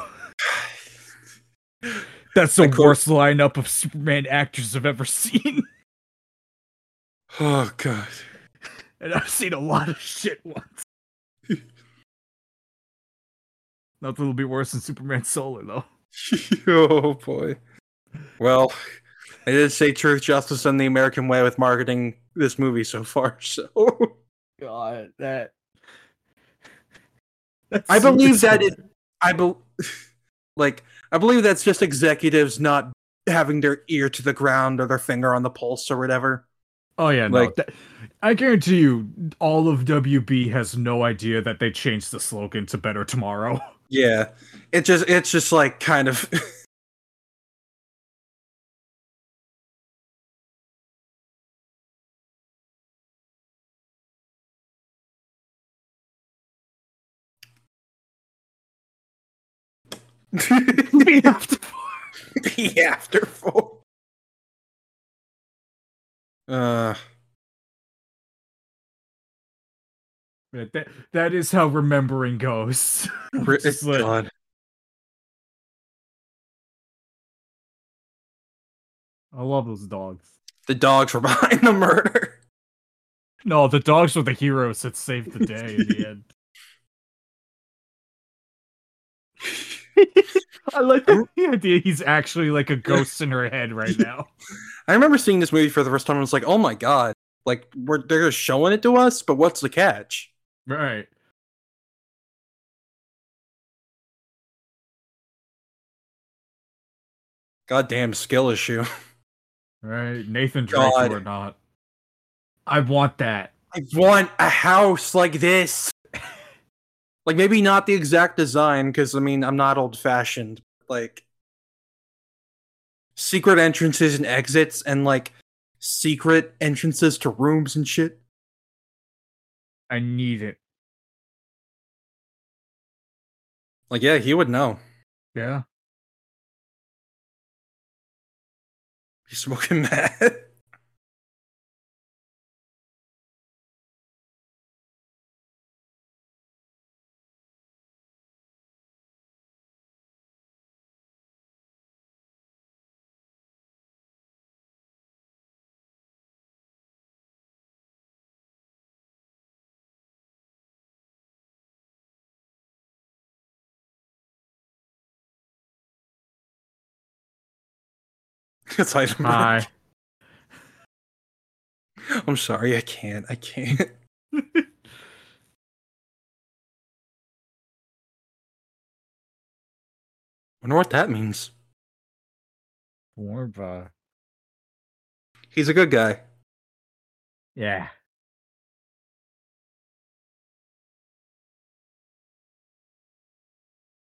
That's the worst lineup of Superman actors I've ever seen. Oh god. And I've seen a lot of shit once. Nothing will be worse than Superman Solar though. Oh boy. Well, I did say truth, justice, and the American way with marketing this movie so far, so God, that that's I believe that it I be, like I believe that's just executives not having their ear to the ground or their finger on the pulse or whatever. Oh yeah, like, no. That, I guarantee you all of W B has no idea that they changed the slogan to Better Tomorrow. Yeah. It just it's just like kind of Be after four. Be after four. Uh That that is how remembering goes. It's like, God. I love those dogs. The dogs were behind the murder. No, the dogs were the heroes that saved the day in the end. I like the idea he's actually like a ghost in her head right now. I remember seeing this movie for the first time and I was like, oh my god. Like, we're they're just showing it to us, but what's the catch? Right. Goddamn skill issue. Right, Nathan Johnson or not. I want that. I want a house like this. Like, maybe not the exact design, because, I mean, I'm not old-fashioned. Like, secret entrances and exits, and, like, secret entrances to rooms and shit. I need it. Like, yeah, he would know. Yeah. He's smoking mad. It's Hi. I'm sorry, I can't. I can't. Wonder what that means. Warba. He's a good guy. Yeah.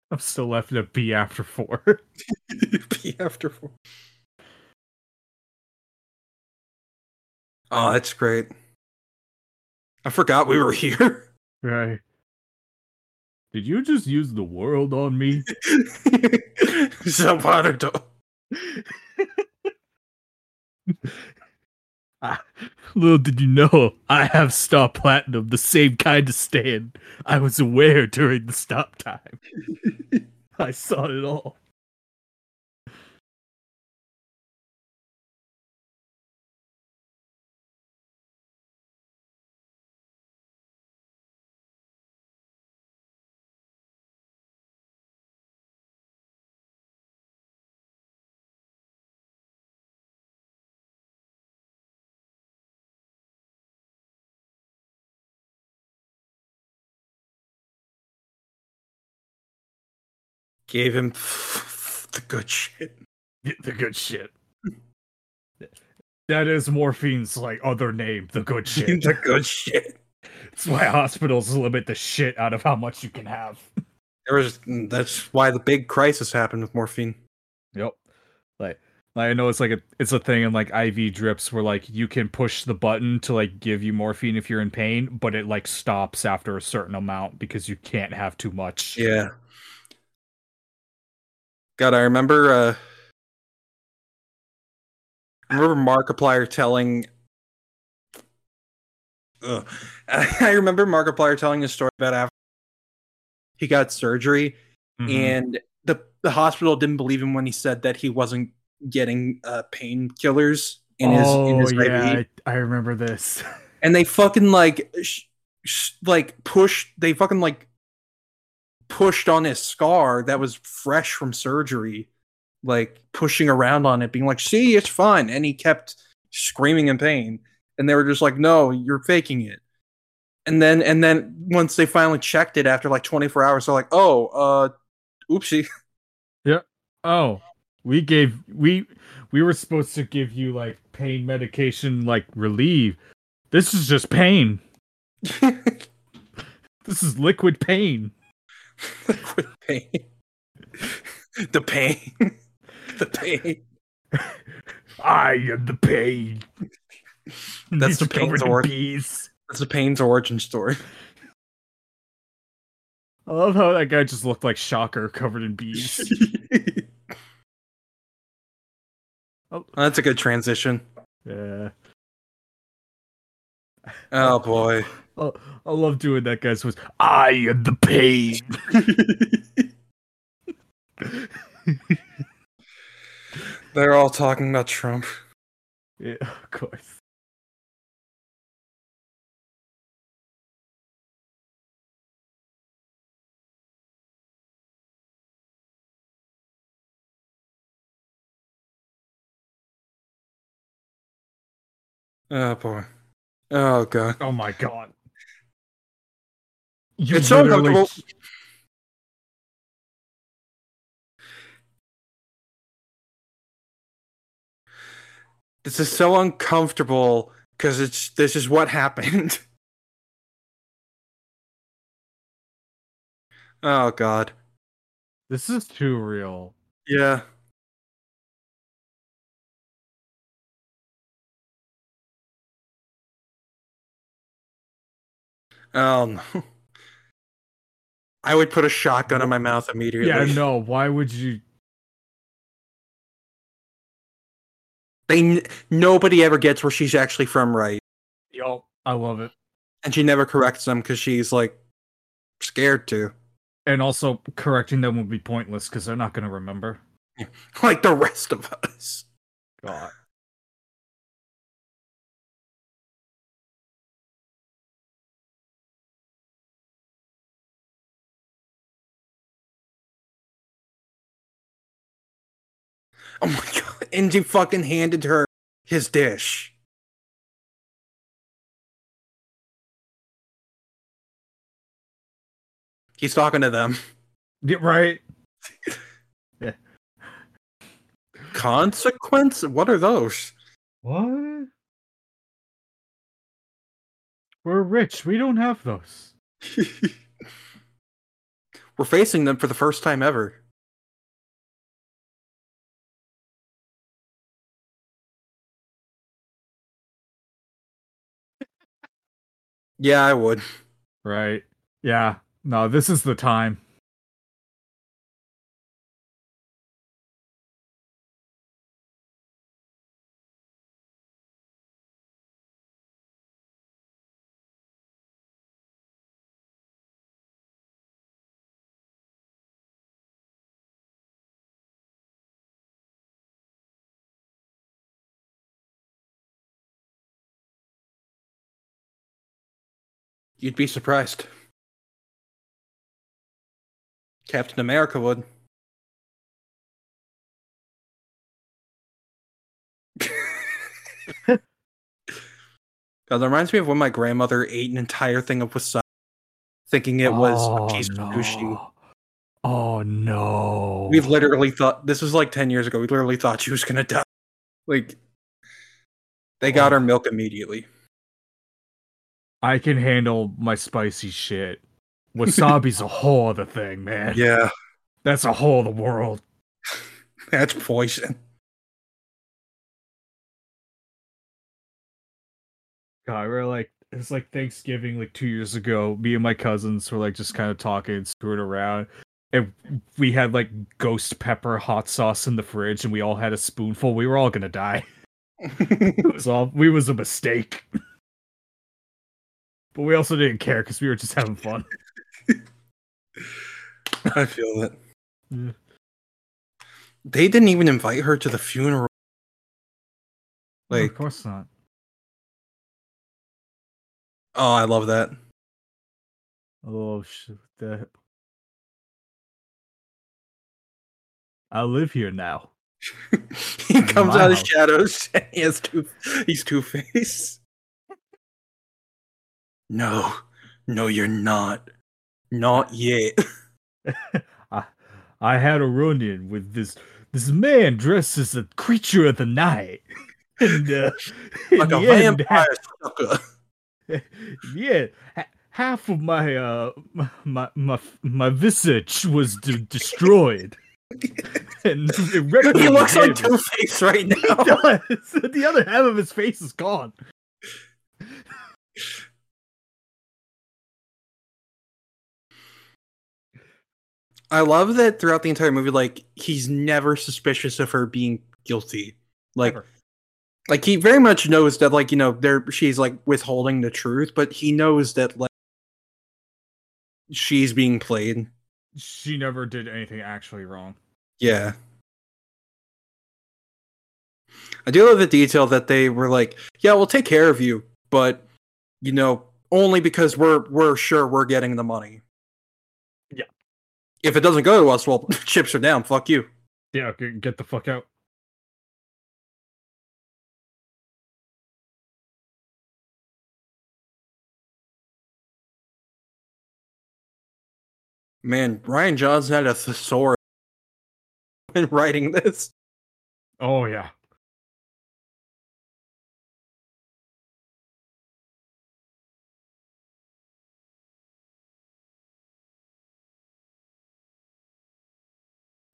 I'm still left in a B after four. B after four. Oh, that's great. I forgot we were here. Right. Did you just use the world on me? So hard to... ah, little did you know, I have Star Platinum, the same kind of stand. I was aware during the stop time. I saw it all. Gave him the good shit. The good shit. That is morphine's like other name, the good shit. The good shit. That's why hospitals limit the shit out of how much you can have. There was, that's why the big crisis happened with morphine. Yep. Like, like I know it's like a it's a thing in like I V drips where like you can push the button to like give you morphine if you're in pain, but it like stops after a certain amount because you can't have too much. Yeah. God, I remember. Uh, I remember Markiplier telling. Ugh. I remember Markiplier telling a story about after he got surgery, mm-hmm. and the the hospital didn't believe him when he said that he wasn't getting uh, painkillers in his oh, in his yeah, I V. I remember this. And they fucking like sh- sh- like pushed. They fucking like. pushed on his scar that was fresh from surgery, like pushing around on it, being like, see, it's fine. And he kept screaming in pain. And they were just like, no, you're faking it. And then and then once they finally checked it after like twenty-four hours, they're like, oh, uh, oopsie. Yeah. Oh, we gave, we, we were supposed to give you like pain medication, like relieve. This is just pain. This is liquid pain. Liquid pain. The pain. The pain. I am the pain. That's the pain's origin. That's the pain's origin story. I love how that guy just looked like Shocker covered in bees. Oh, that's a good transition. Yeah. Oh boy. Oh, I love doing that guy's voice. I am the pain. They're all talking about Trump. Yeah, of course. Oh boy. Oh god. Oh my god. You it's literally... so uncomfortable. This is so uncomfortable because it's this is what happened. Oh god. This is too real. Yeah. Oh no. I would put a shotgun in my mouth immediately. Yeah, no. Why would you? They nobody ever gets where she's actually from, right? Yo, I love it. And she never corrects them because she's like scared to. And also, correcting them would be pointless because they're not going to remember, like the rest of us. God. Oh my god, and he fucking handed her his dish. He's talking to them. Yeah, right? Yeah. Consequences? What are those? What? We're rich. We don't have those. We're facing them for the first time ever. Yeah, I would. Right. Yeah. No, this is the time. You'd be surprised. Captain America would. God, that reminds me of when my grandmother ate an entire thing of wasabi, thinking it was oh, no. sushi. Oh no. We've literally thought this was like ten years ago. We literally thought she was going to die. Like they got oh. our milk immediately. I can handle my spicy shit. Wasabi's a whole other thing, man. Yeah. That's a whole other world. That's poison. God, we we're like, it's like Thanksgiving, like two years ago. Me and my cousins were like just kind of talking and screwing around. And we had like ghost pepper hot sauce in the fridge and we all had a spoonful. We were all going to die. It was all, we was a mistake. But we also didn't care because we were just having fun. I feel that. Yeah. They didn't even invite her to the funeral. Like, no, of course not. Oh, I love that. Oh, shit. That... I live here now. He comes out of the shadows and he has two, he's Two-Face. No, no, you're not. Not yet. I, I had a run-in with this this man dressed as a creature of the night. And, uh, like a vampire sucker. Yeah, half of my uh my my my visage was d- destroyed. And he looks like Two-Face right now. He does. The other half of his face is gone. I love that throughout the entire movie, like he's never suspicious of her being guilty. Like. Never. Like, he very much knows that, like, you know, there she's, like, withholding the truth, but he knows that, like, she's being played. She never did anything actually wrong. Yeah. I do love the detail that they were like, yeah, we'll take care of you, but, you know, only because we're we're sure we're getting the money. Yeah. If it doesn't go to us, well, chips are down, fuck you. Yeah, get the fuck out. Man, Rian Johnson had a thesaurus in writing this. Oh, yeah.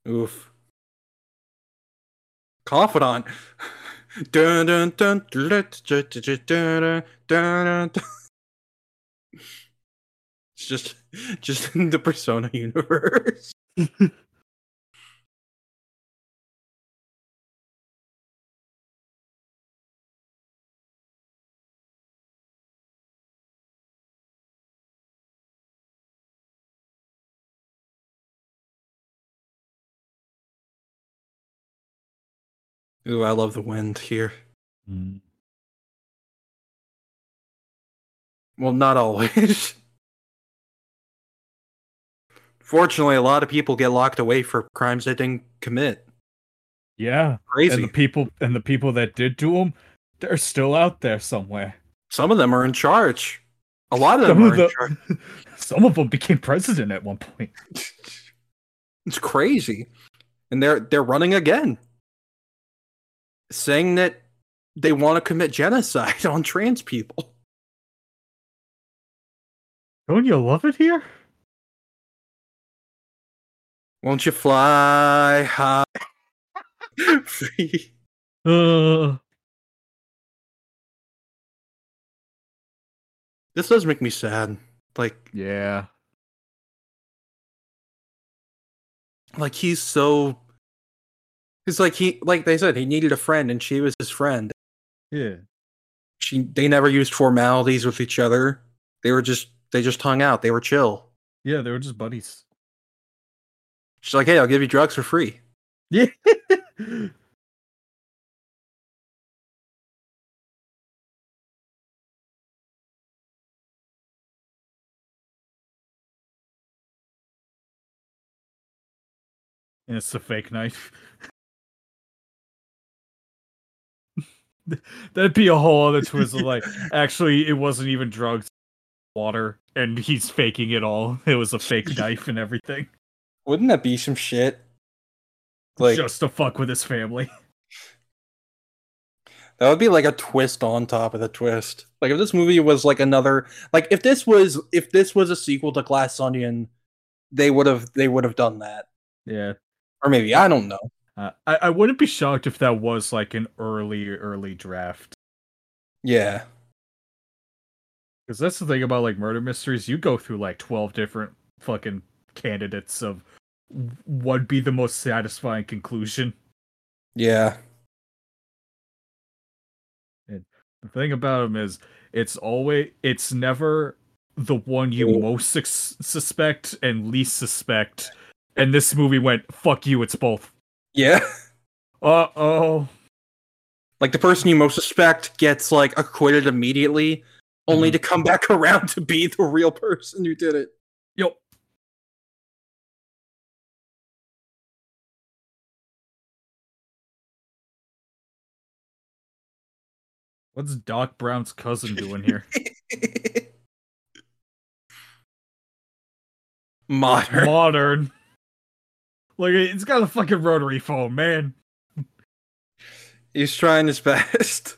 Oof. Confidant. Dun dun dun dun dun dun dun dun. It's just, just in the Persona universe. Ooh, I love the wind here. Mm. Well, not always. Fortunately, a lot of people get locked away for crimes they didn't commit. Yeah, crazy. And the people and the people that did do them, they're still out there somewhere. Some of them are in charge. A lot of them some are of the, in charge. Some of them became president at one point. It's crazy, and they're they're running again, saying that they want to commit genocide on trans people. Don't you love it here? Won't you fly high? Free. Uh. This does make me sad. Like, yeah. Like, he's so. It's like he, like they said, he needed a friend, and she was his friend. Yeah. She. They never used formalities with each other. They were just. They just hung out. They were chill. Yeah, they were just buddies. She's like, hey, I'll give you drugs for free. Yeah. And it's a fake knife. That'd be a whole other twist of like, actually, it wasn't even drugs, water, and he's faking it all. It was a fake knife and everything. Wouldn't that be some shit? Like, just to fuck with his family. That would be like a twist on top of the twist. Like if this movie was like another, like if this was if this was a sequel to Glass Onion, they would have they would have done that. Yeah, or maybe I don't know. Uh, I I wouldn't be shocked if that was like an early early draft. Yeah, because that's the thing about like murder mysteries. You go through like twelve different fucking candidates of what'd be the most satisfying conclusion. Yeah. And the thing about him is it's always it's never the one you Ooh. most sus- suspect and least suspect. And this movie went, fuck you, it's both. Yeah. Uh-oh. Like the person you most suspect gets like acquitted immediately, only mm-hmm. to come back around to be the real person who did it. Yo. What's Doc Brown's cousin doing here? Modern. Modern. Like, it's got a fucking rotary phone, man. He's trying his best.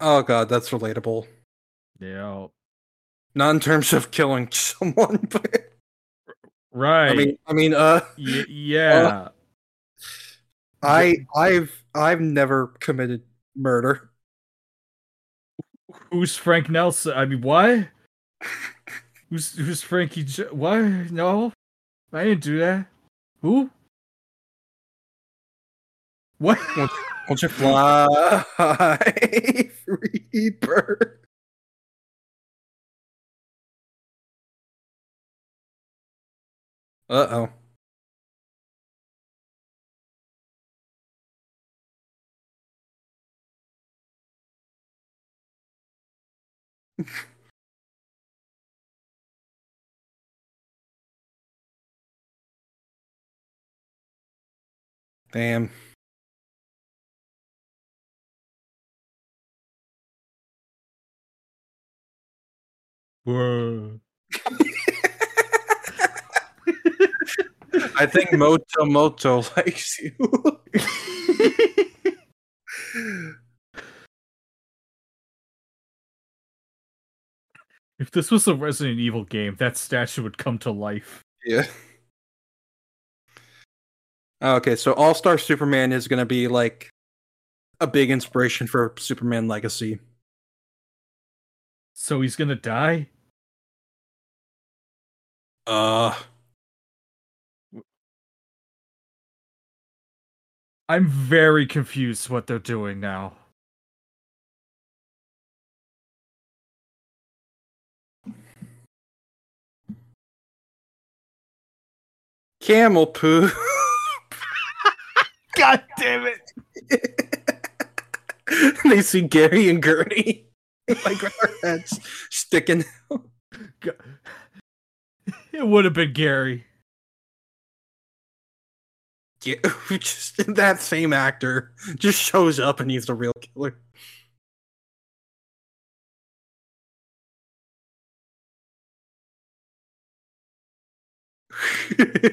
Oh god, that's relatable. Yeah. Not in terms of killing someone, but... Right. I mean, I mean, uh... Y- yeah. Uh, I, I've, I've never committed murder. Who's Frank Nelson? I mean, why? who's, who's Frankie J- Why? No. I didn't do that. Who? What? Won't you fly, free bird? Uh-oh. Damn. I think Moto Moto likes you. If this was a Resident Evil game, that statue would come to life. Yeah. Okay, so All-Star Superman is going to be like a big inspiration for Superman Legacy. So he's going to die? Uh, I'm very confused what they're doing now. Camel poo. God damn it. They see Gary and Gertie like our heads sticking out. God. It would have been Gary. Yeah, just that same actor just shows up and he's the real killer.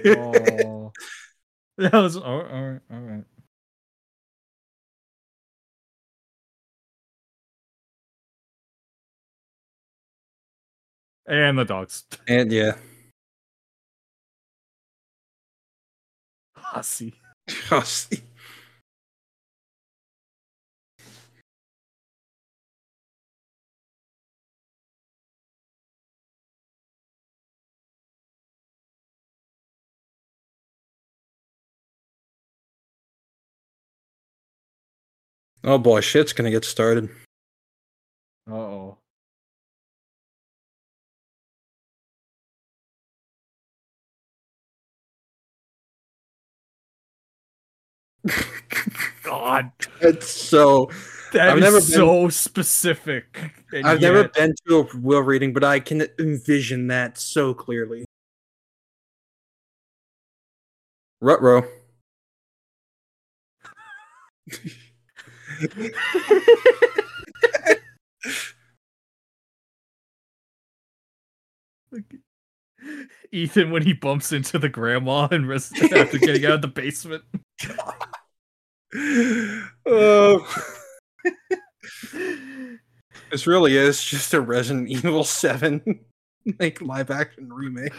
Oh. That was all right, all right, all right. And the dogs. And yeah. Hussy. Hussy. Oh boy, shit's gonna get started. Uh-oh. God, that's so. That I've is never been, so specific. I've yet. never been to a will reading, but I can envision that so clearly. Ruh-roh. Ethan when he bumps into the grandma and rest after getting out of the basement. Oh. This really is just a Resident Evil seven like live action remake.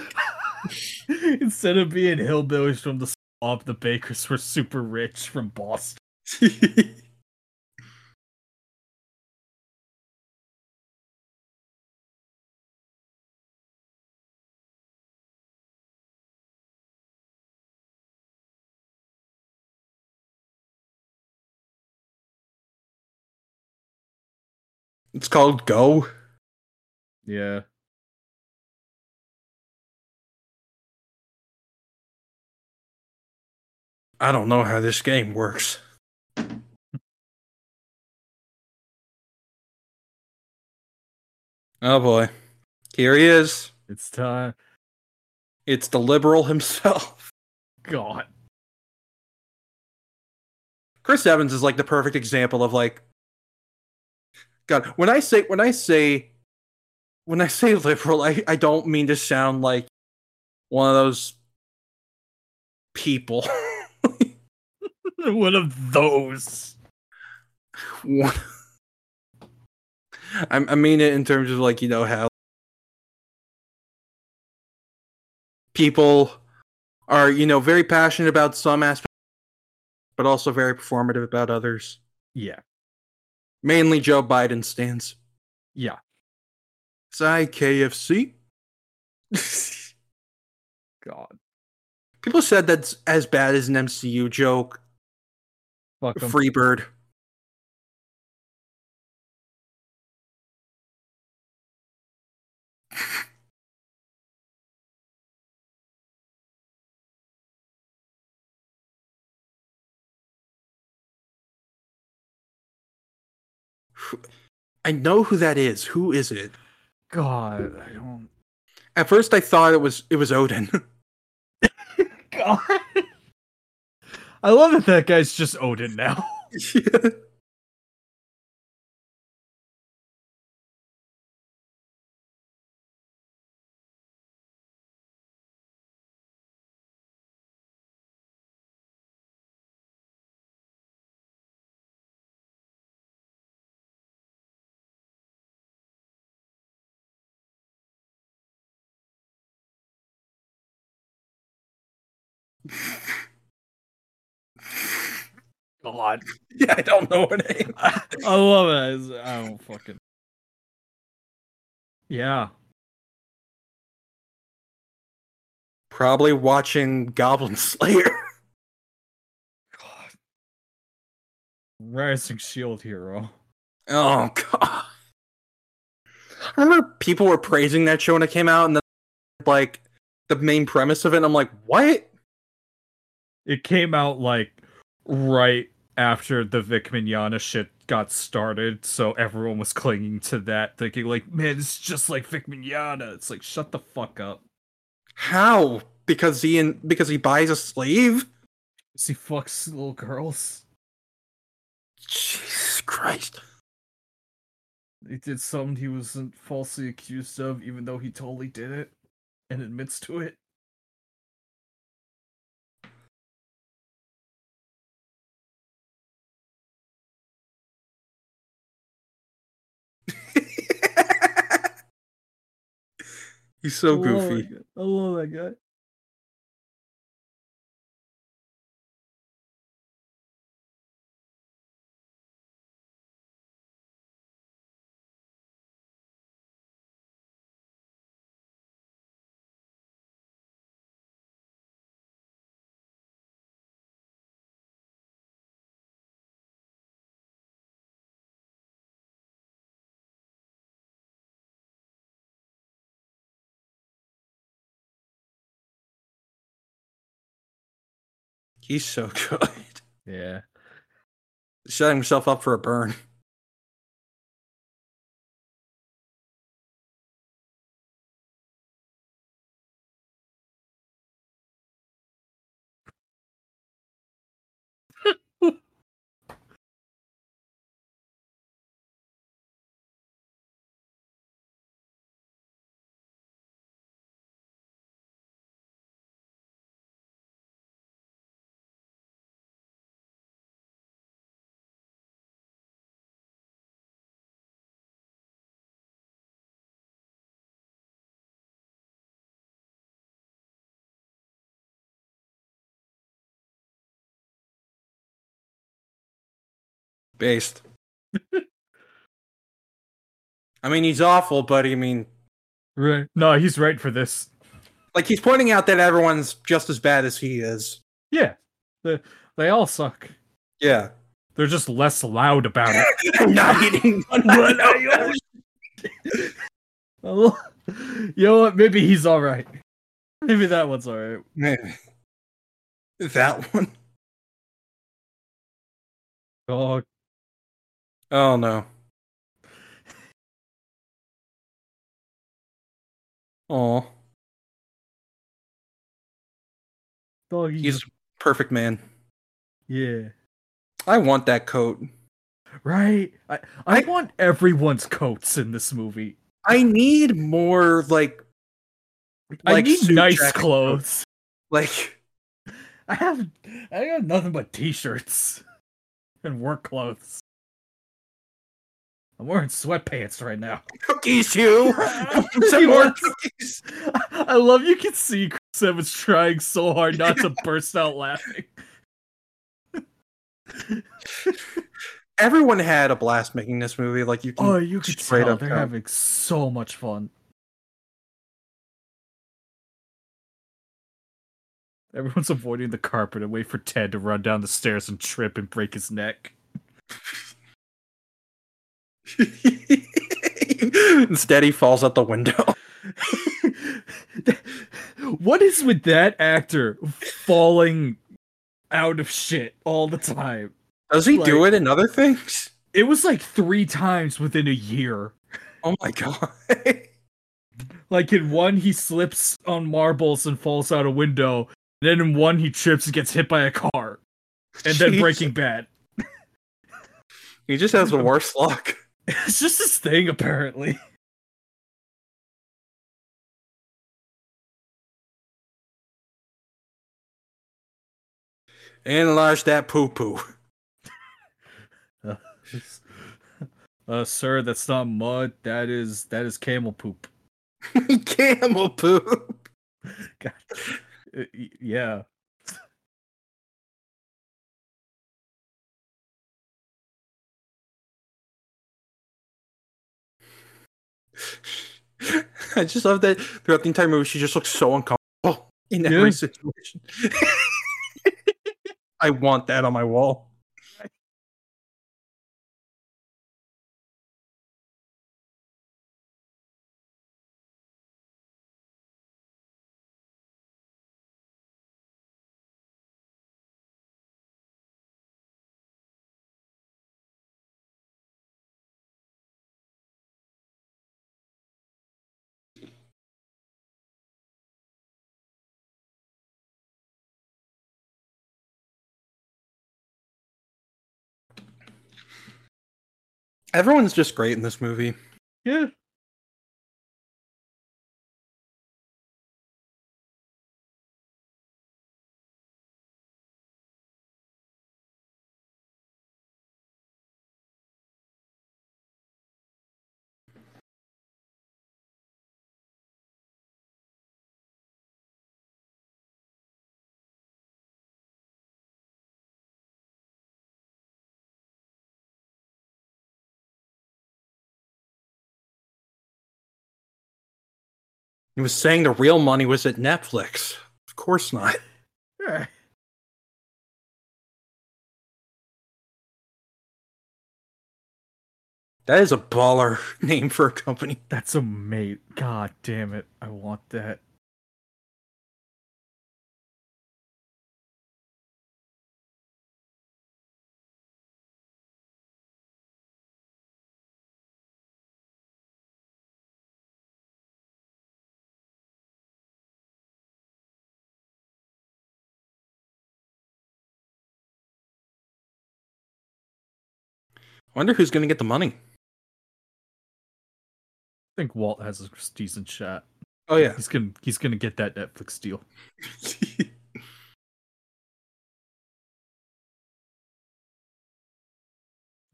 Instead of being hillbillies from the swamp, the bakers were super rich from Boston. It's called Go. Yeah. I don't know how this game works. Oh boy. Here he is. It's time. It's the liberal himself. God. Chris Evans is like the perfect example of like God, when I say when I say when I say liberal, I, I don't mean to sound like one of those people. One of those. One. I I mean it in terms of like, you know, how people are, you know, very passionate about some aspects but also very performative about others. Yeah. Mainly Joe Biden stands. Yeah. Psy K F C. God. People said that's as bad as an M C U joke. Fuck 'em. Freebird. I know who that is. Who is it? God, I don't. At first, I thought it was it was Odin. God, I love that that guy's just Odin now. Yeah. God. Yeah, I don't know what name. I, I love it. I don't fucking. Yeah. Probably watching Goblin Slayer. God. Rising Shield Hero. Oh, God. I remember people were praising that show when it came out, and then, like, the main premise of it, and I'm like, what? It came out, like, right after the Vic Mignogna shit got started, so everyone was clinging to that, thinking, like, man, it's just like Vic Mignogna. It's like, shut the fuck up. How? Because he in, because he buys a slave? Because he fucks little girls. Jesus Christ. He did something he wasn't falsely accused of, even though he totally did it, and admits to it. He's so goofy. I love that guy. He's so good. Yeah. Setting himself up for a burn. Based. I mean, he's awful, but I mean... Right. No, he's right for this. Like, he's pointing out that everyone's just as bad as he is. Yeah. They, they all suck. Yeah. They're just less loud about it. I'm not eating one. You know what? Maybe he's all right. Maybe that one's all right. Maybe. That one? Oh. Oh, no. Aw. Doggy. He's a perfect man. Yeah. I want that coat. Right? I, I I want everyone's coats in this movie. I need more, like... I like need nice clothes. Like... I have I got nothing but t-shirts. And work clothes. I'm wearing sweatpants right now. Cookies, you! Some more cookies! I love you can see Chris Evans trying so hard not to burst out laughing. Everyone had a blast making this movie. Like you can, oh, you could straight up. They're out. Having so much fun. Everyone's avoiding the carpet and wait for Ted to run down the stairs and trip and break his neck. Instead, he falls out the window. What is with that actor falling out of shit all the time? Does he like, do it in other things? It was like three times within a year. Oh my god. Like in one, he slips on marbles and falls out a window. Then in one, he trips and gets hit by a car. And Jeez. Then Breaking Bad. He just has the worst luck. It's just his thing, apparently. Analyze that poo-poo. Uh, uh, sir, that's not mud. That is that is camel poop. Camel poop. God. Uh, yeah. I just love that throughout the entire movie, she just looks so uncomfortable in every yeah. situation. I want that on my wall. Everyone's just great in this movie. Yeah. He was saying the real money was at Netflix. Of course not. Sure. That is a baller name for a company. That's a mate. God damn it. I want that. Wonder who's going to get the money. I think Walt has a decent shot. Oh yeah, he's going he's going to get that Netflix deal.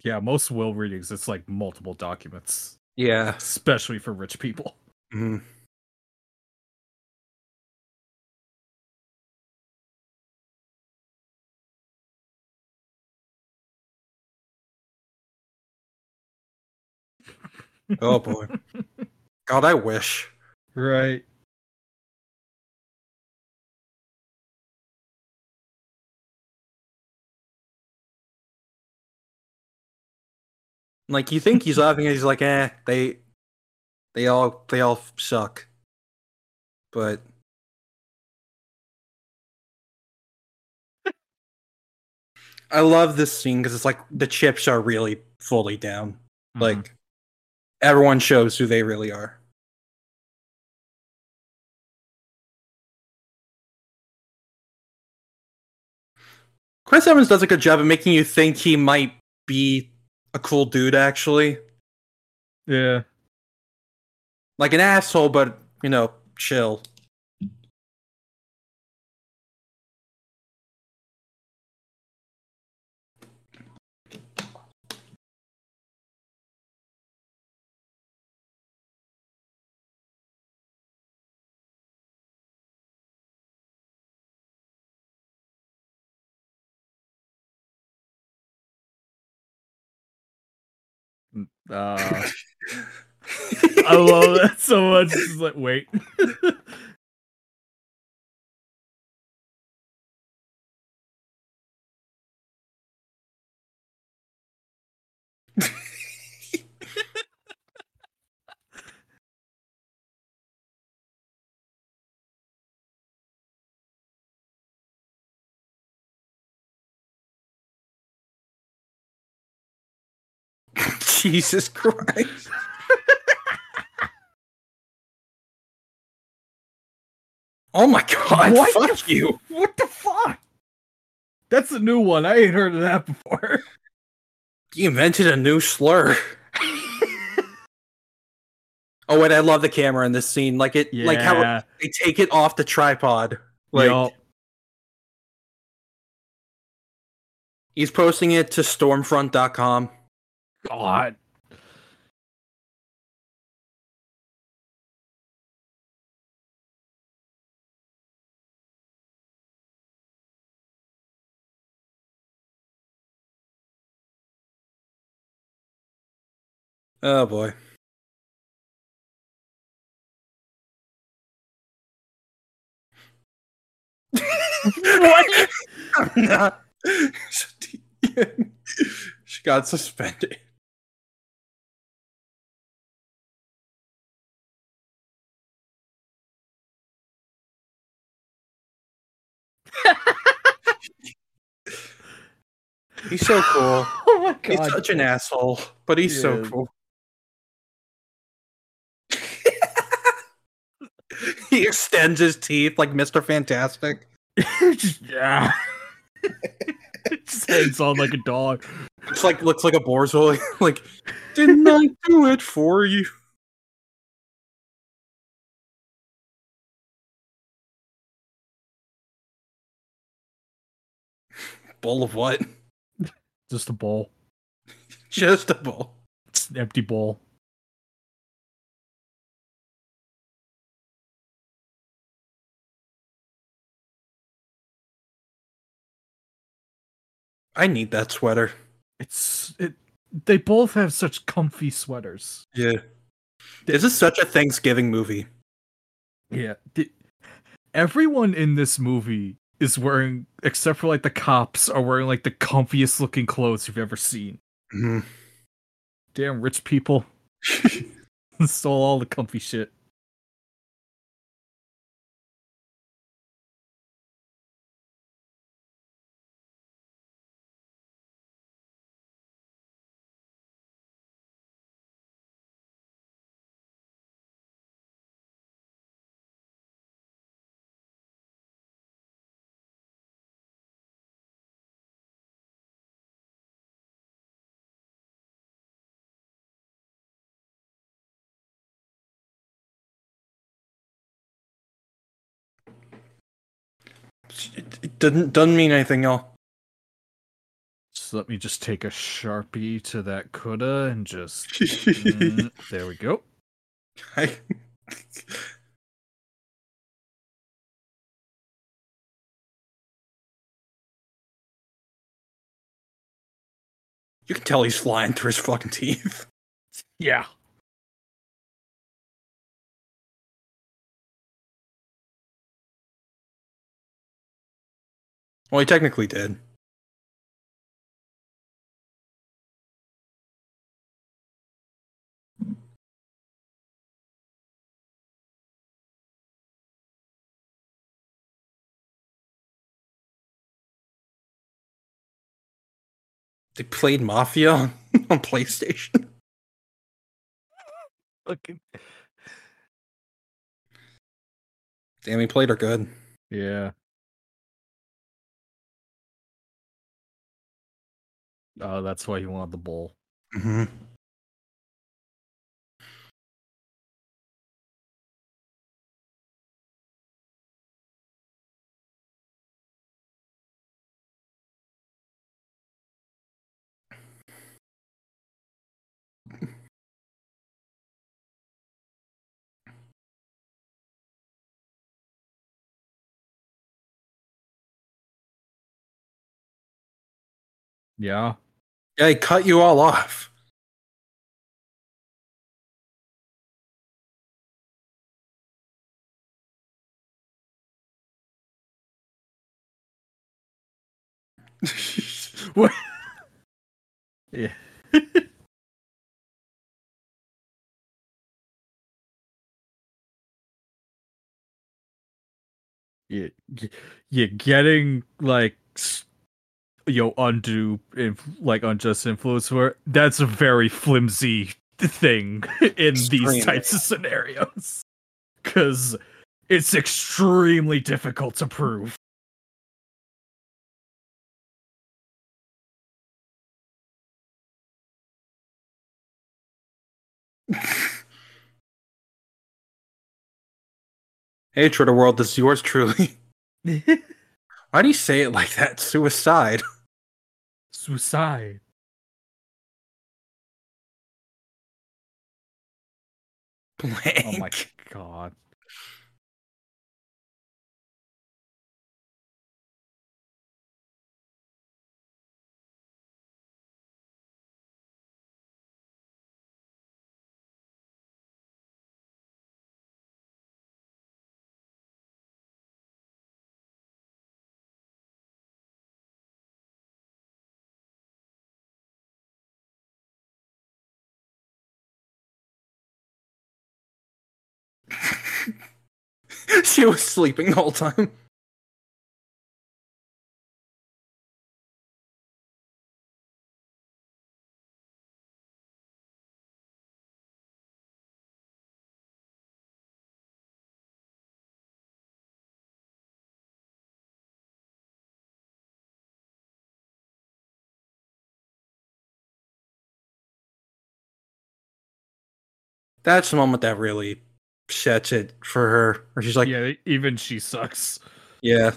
Yeah, most will readings it's like multiple documents. Yeah, especially for rich people. Mm-hmm. Oh boy. God, I wish. Right. Like, you think he's laughing and he's like, eh, they they all they all suck. But I love this scene because it's like the chips are really fully down. Mm-hmm. Like, everyone shows who they really are. Chris Evans does a good job of making you think he might be a cool dude, actually. Yeah. Like an asshole, but, you know, chill. Uh, I love that so much. It's just like, wait. Jesus Christ. Oh my God, what fuck the, you. What the fuck? That's a new one. I ain't heard of that before. You invented a new slur. Oh wait, I love the camera in this scene. Like it yeah. like how they take it off the tripod. Like yep. He's posting it to stormfront dot com. God. Oh boy. What? I'm not. She got suspended. He's so cool. Oh my God. He's such an asshole, but he's yeah. so cool. He extends his teeth like Mister Fantastic. Yeah. Just hangs on like a dog. It's like looks like a borzoi. Like, didn't I do it for you? Bowl of what? Just a bowl. Just a bowl. It's an empty bowl. I need that sweater. It's it. They both have such comfy sweaters. Yeah. This is such a Thanksgiving movie. Yeah. Everyone in this movie is wearing, except for like the cops, are wearing like the comfiest looking clothes you've ever seen. Mm-hmm. Damn rich people. Stole all the comfy shit. It doesn't doesn't mean anything, y'all. So let me just take a Sharpie to that coulda and just mm, there we go. I... You can tell he's flying through his fucking teeth. Yeah. Well, he technically did. They played Mafia on PlayStation. Fucking damn, he played her good. Yeah. Oh, that's why he wanted the bowl. Mm-hmm. Yeah. Yeah, he cut you all off. What? Yeah. you, you, you're getting, like... Yo, undue, inf- like unjust influence. Where that's a very flimsy thing in extremely. These types of scenarios, because it's extremely difficult to prove. Hey, Twitter world, this is yours truly. Why do you say it like that? Suicide. Suicide. Blank. Oh my god. She was sleeping the whole time. That's the moment that really... sets it for her, or she's like, yeah, even she sucks. Yeah,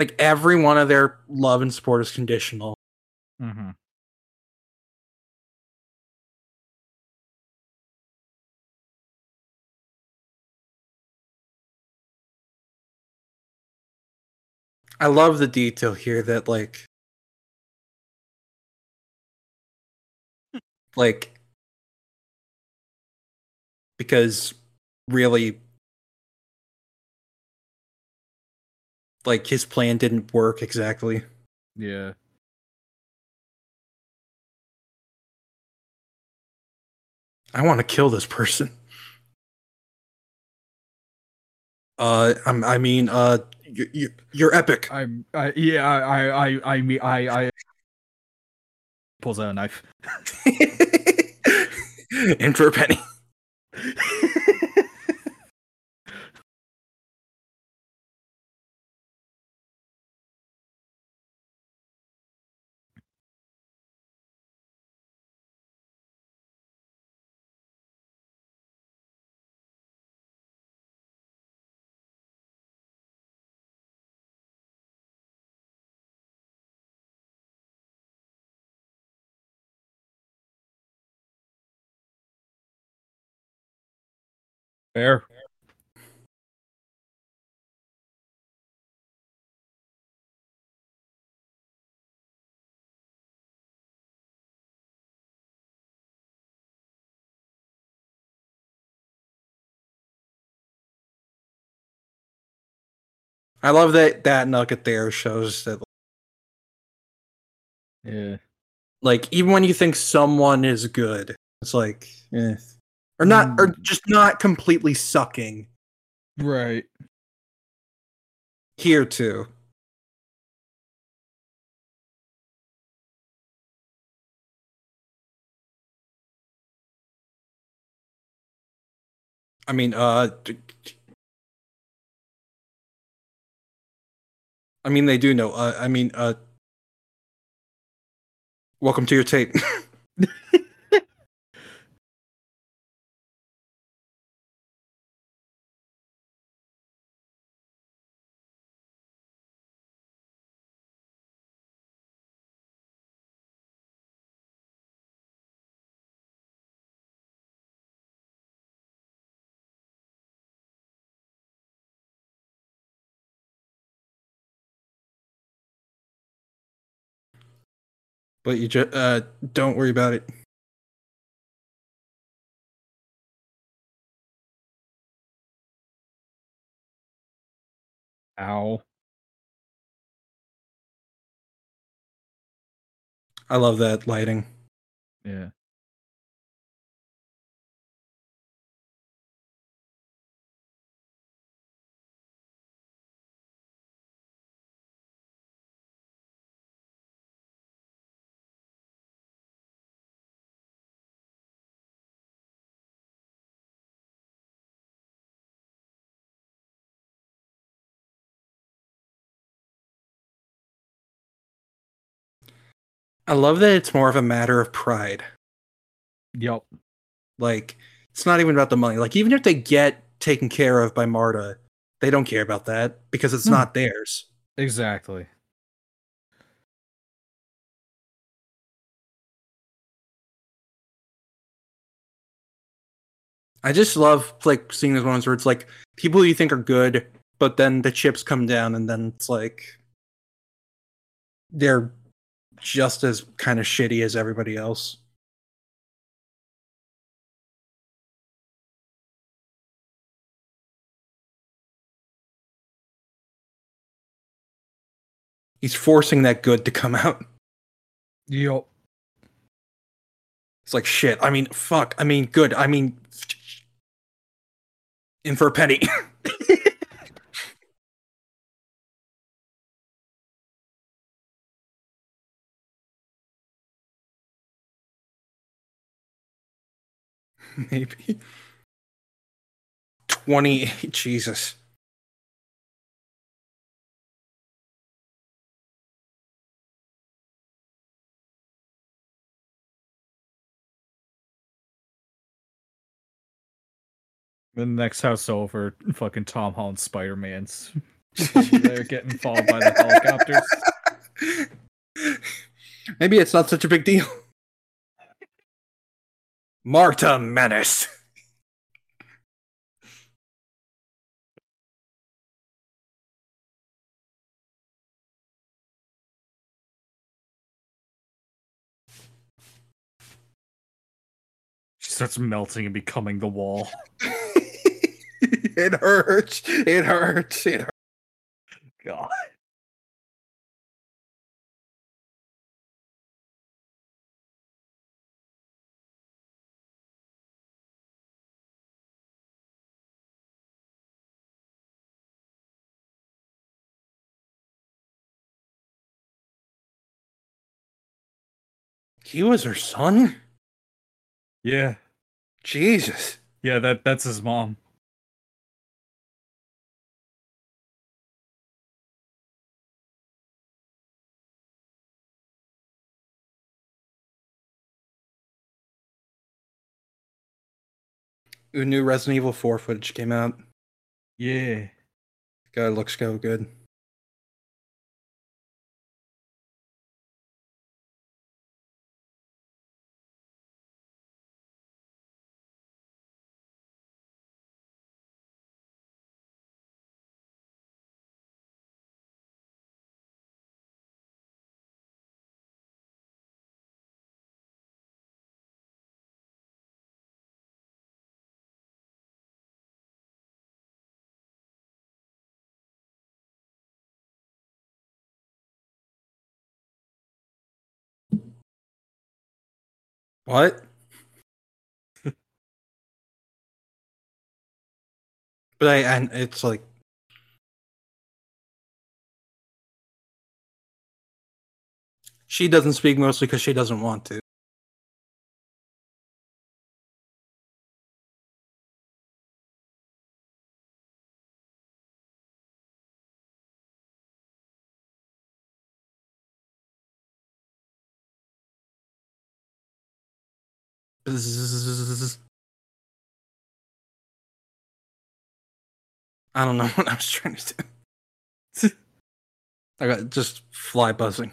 like every one of their love and support is conditional. Mm-hmm. I love the detail here that like like because really, like, his plan didn't work exactly. Yeah. I want to kill this person. Uh, I'm, I mean, uh, you, you, you're epic. I'm, I, yeah, I, I, I mean, I, I. Pulls out a knife. And for a penny. Fair. I love that that nugget there shows that. Yeah. Like, even when you think someone is good, it's like, eh. Or not, or just not completely sucking. Right. Here, too. I mean, uh... I mean, they do know. Uh, I mean, uh... welcome to your tape. But you just uh, don't worry about it. Ow! I love that lighting. Yeah. I love that it's more of a matter of pride. Yep. Like, it's not even about the money. Like, even if they get taken care of by Marta, they don't care about that because it's no. not theirs. Exactly. I just love, like, seeing those ones where it's like, people you think are good, but then the chips come down and then it's like, they're just as kind of shitty as everybody else. He's forcing that good to come out. Yup. It's like, shit, I mean, fuck, I mean, good, I mean, in for a penny. Maybe twenty-eight. Jesus. The next house over, fucking Tom Holland's Spider-Man's over there getting followed by the helicopters. Maybe it's not such a big deal. Marta Menace. She starts melting and becoming the wall. It hurts. It hurts. It hurts. God. He was her son? Yeah. Jesus. Yeah, that, that's his mom. Ooh, new Resident Evil four footage came out. Yeah. God, looks so good. What? But I, and it's like, she doesn't speak mostly because she doesn't want to. I don't know what I was trying to do. I got just fly buzzing.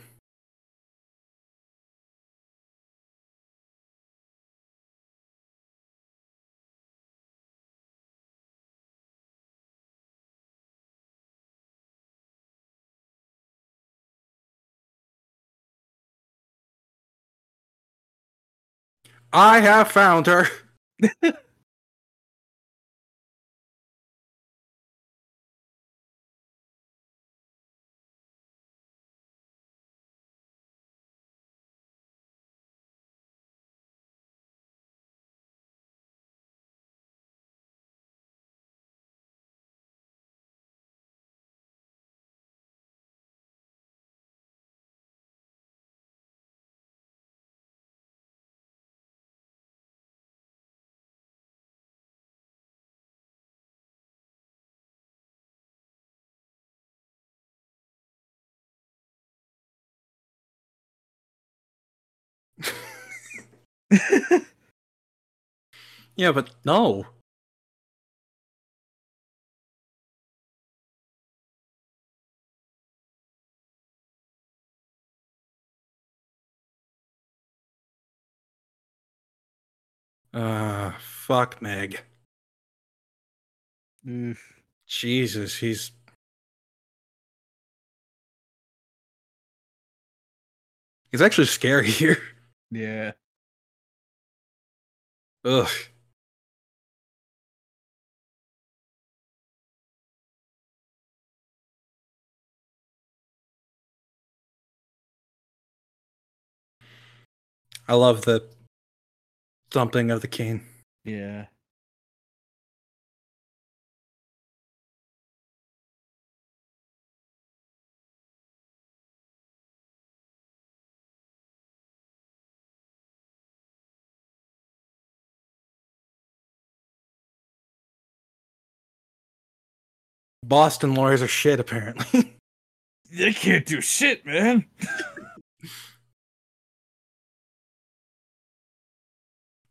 I have found her. Yeah, but no. Uh, fuck Meg. Mm. Jesus, he's... He's actually scary here. Yeah. Ugh. I love the thumping of the cane. Yeah. Boston lawyers are shit, apparently. They can't do shit, man.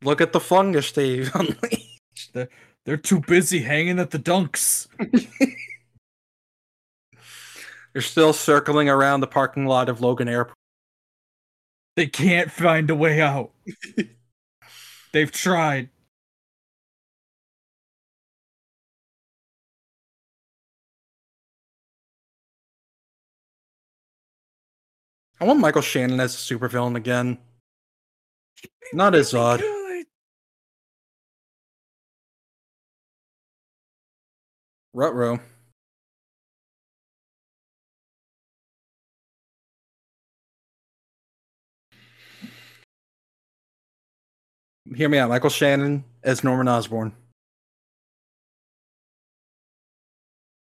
Look at the fungus they unleashed. They're, they're too busy hanging at the dunks. They're still circling around the parking lot of Logan Airport. They can't find a way out. They've tried. I want Michael Shannon as a supervillain again. Not as odd. Rutrow. Hear me out. Michael Shannon as Norman Osborn.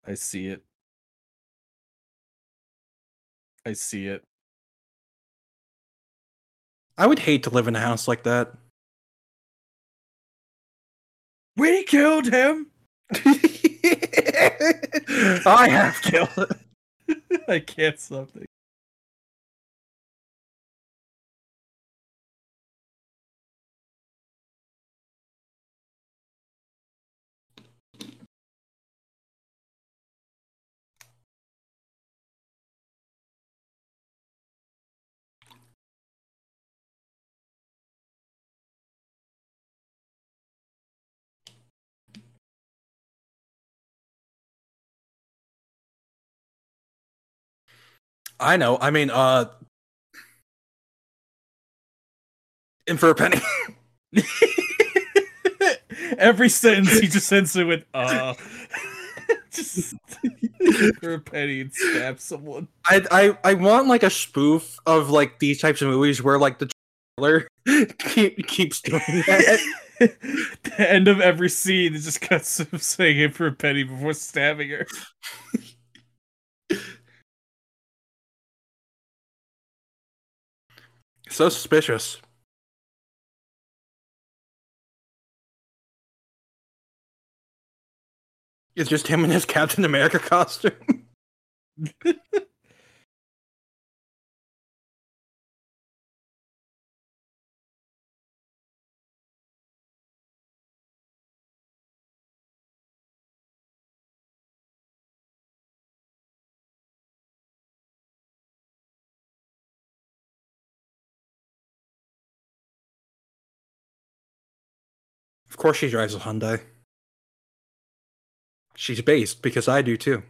I see it. I see it. I would hate to live in a house like that. We killed him! I have killed him! I can't something. I know. I mean, uh, in for a penny. Every sentence he just ends it with, uh, just for a penny and stab someone. I, I, I want like a spoof of like these types of movies where like the Keep, keeps doing that. The end of every scene is just cuts him saying it for a penny before stabbing her. So suspicious. It's just him in his Captain America costume. Of course she drives a Hyundai. She's based, because I do too.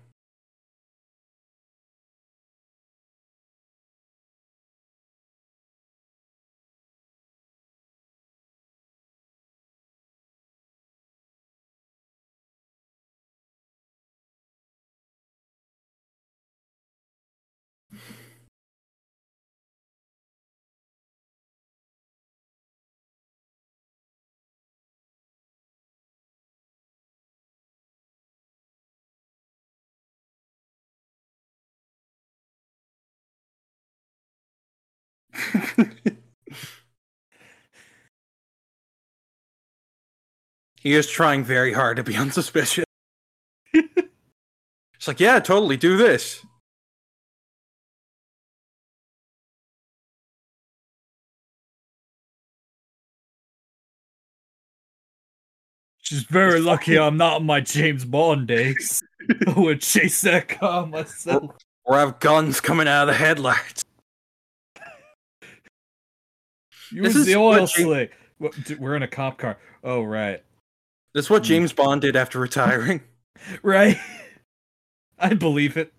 He is trying very hard to be unsuspicious. It's like, yeah, totally, do this. She's very lucky I'm not on my James Bond days. I would chase that car myself. Or, or have guns coming out of the headlights. Use this the oil slick. James... We're in a cop car. Oh, right. That's what James Bond did after retiring. Right? I believe it.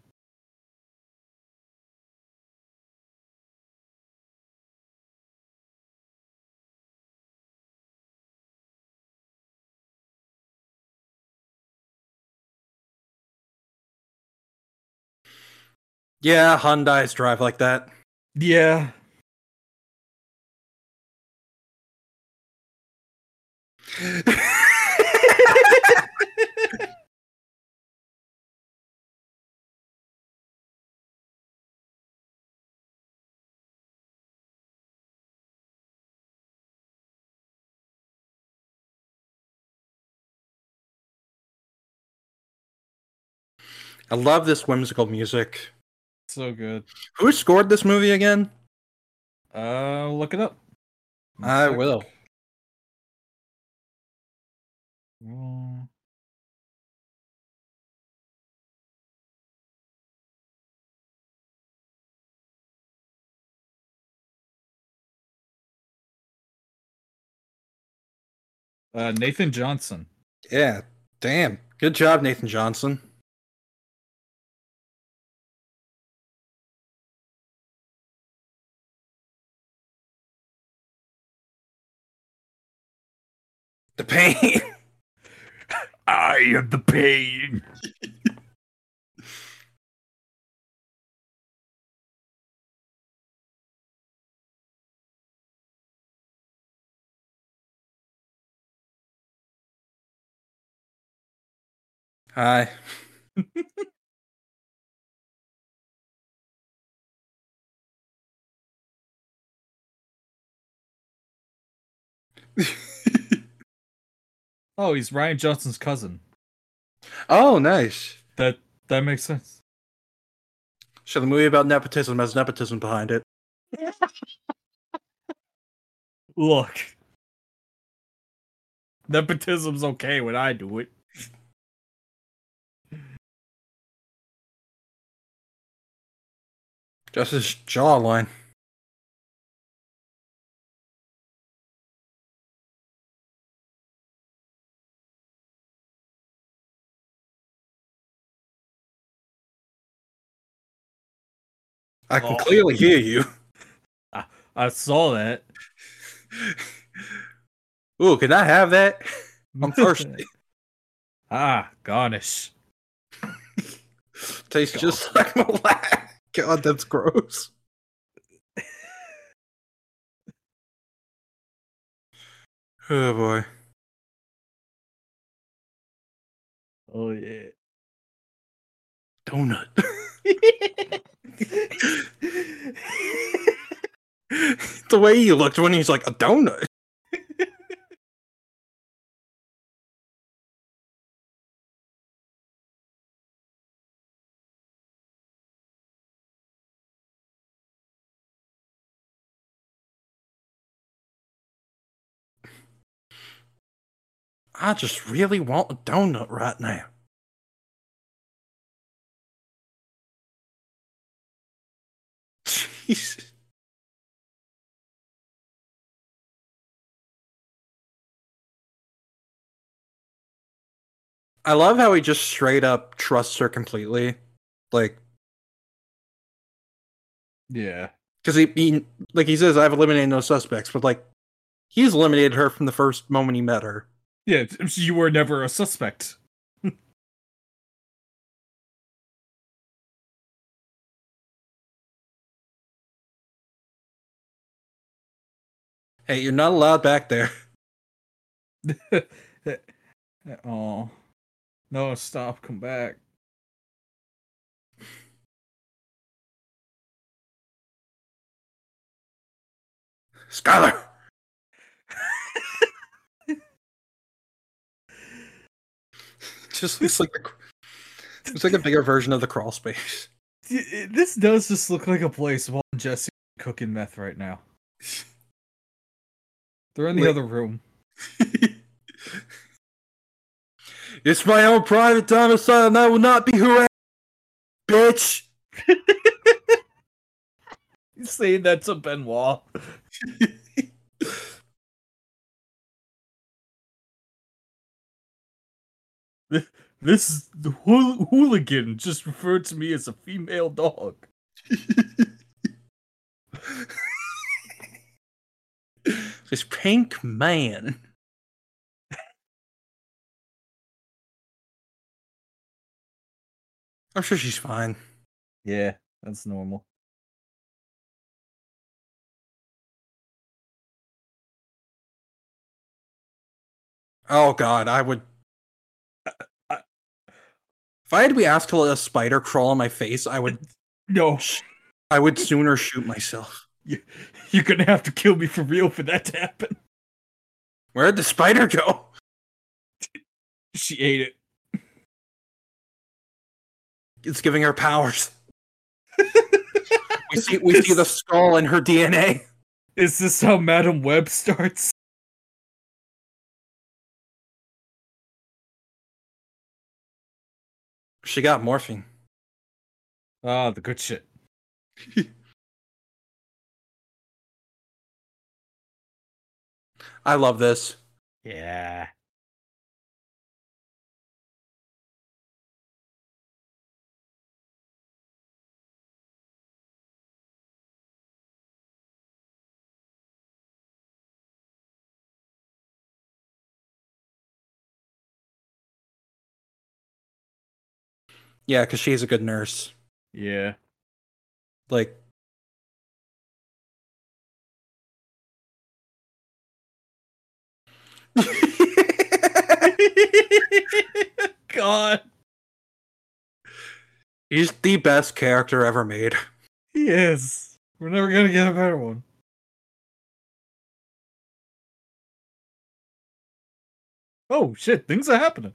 Yeah, Hyundais drive like that. Yeah. I love this whimsical music. So good. Who scored this movie again? Uh, look it up. Let's I look. will. Well... Uh, Nathan Johnson. Yeah, damn. Good job, Nathan Johnson. The pain. I am the pain. Hi. Oh, he's Rian Johnson's cousin. Oh, nice. That that makes sense. So the movie about nepotism has nepotism behind it. Look. Nepotism's okay when I do it. Just his jawline. I can oh. clearly hear you. I, I saw that. Ooh, can I have that? I'm thirsty. Ah, garnish. Tastes God. just like my lap. God, that's gross. Oh boy. Oh yeah. Donut. The way he looked when he's like, a donut. I just really want a donut right now. Jesus. I love how he just straight up trusts her completely. Like, yeah. Because he, he, like he says, I've eliminated no suspects, but like, he's eliminated her from the first moment he met her. Yeah, you were never a suspect. Hey, you're not allowed back there. Oh. No, stop, come back. Skylar! Just looks like the, it's like a bigger version of the crawl space. This does just look like a place while Jesse is cooking meth right now. They're in the Wait. other room. It's my own private domicile, and I will not be harassed, bitch. He's saying that to Benoit. This hool hooligan just referred to me as a female dog. This pink man. I'm sure she's fine. Yeah, that's normal. Oh god, I would... I, I... If I had to be asked to let a spider crawl on my face, I would... No. I would sooner shoot myself. You, you're gonna have to kill me for real for that to happen. Where'd the spider go? She ate it. It's giving her powers. we see, we is, see the skull in her D N A. Is this how Madam Web starts? She got morphine. Ah, oh, the good shit. I love this. Yeah. Yeah, because she's a good nurse. Yeah. Like... God. He's the best character ever made. He is. We're never gonna get a better one. Oh, shit. Things are happening.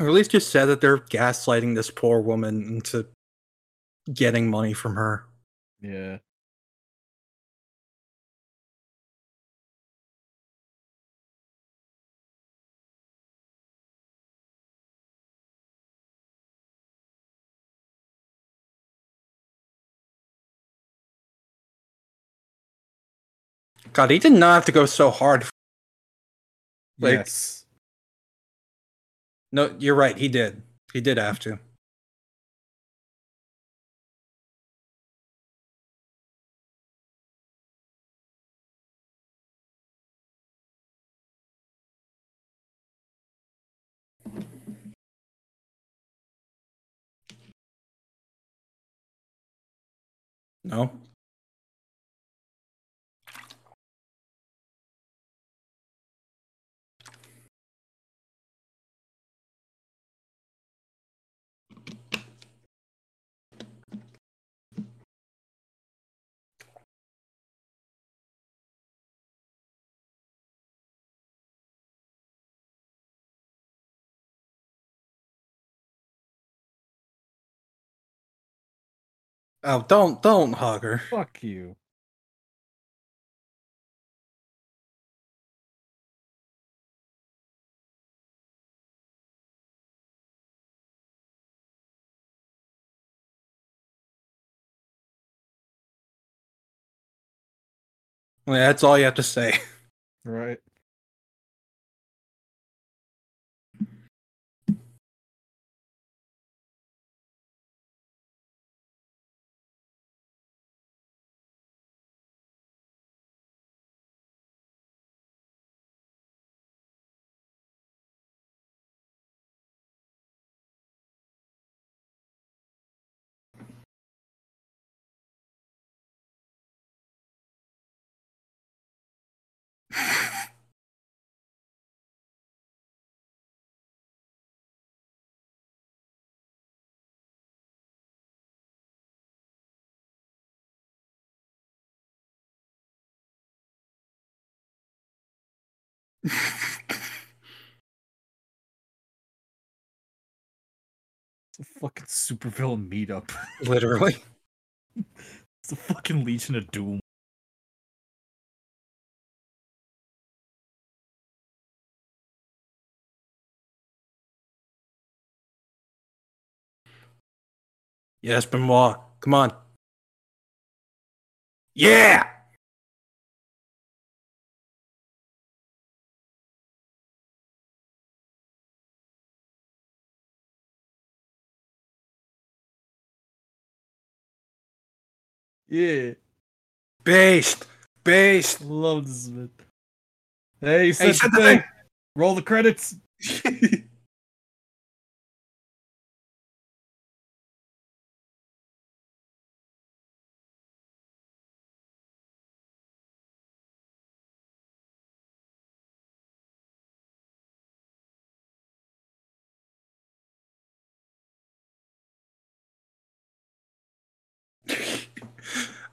or at least just said that they're gaslighting this poor woman into getting money from her. Yeah. God, he did not have to go so hard. Like, yes. No, you're right. He did. He did have to. No. Oh, don't, don't hug her. Fuck you. Well, yeah, that's all you have to say. Right. It's a fucking supervillain meetup. Literally. It's a fucking Legion of Doom. Yes, Benoit. Come on. Yeah! Yeah. Based. Based. Love this bit. Hey, you said, hey, you said the thing. thing. Roll the credits.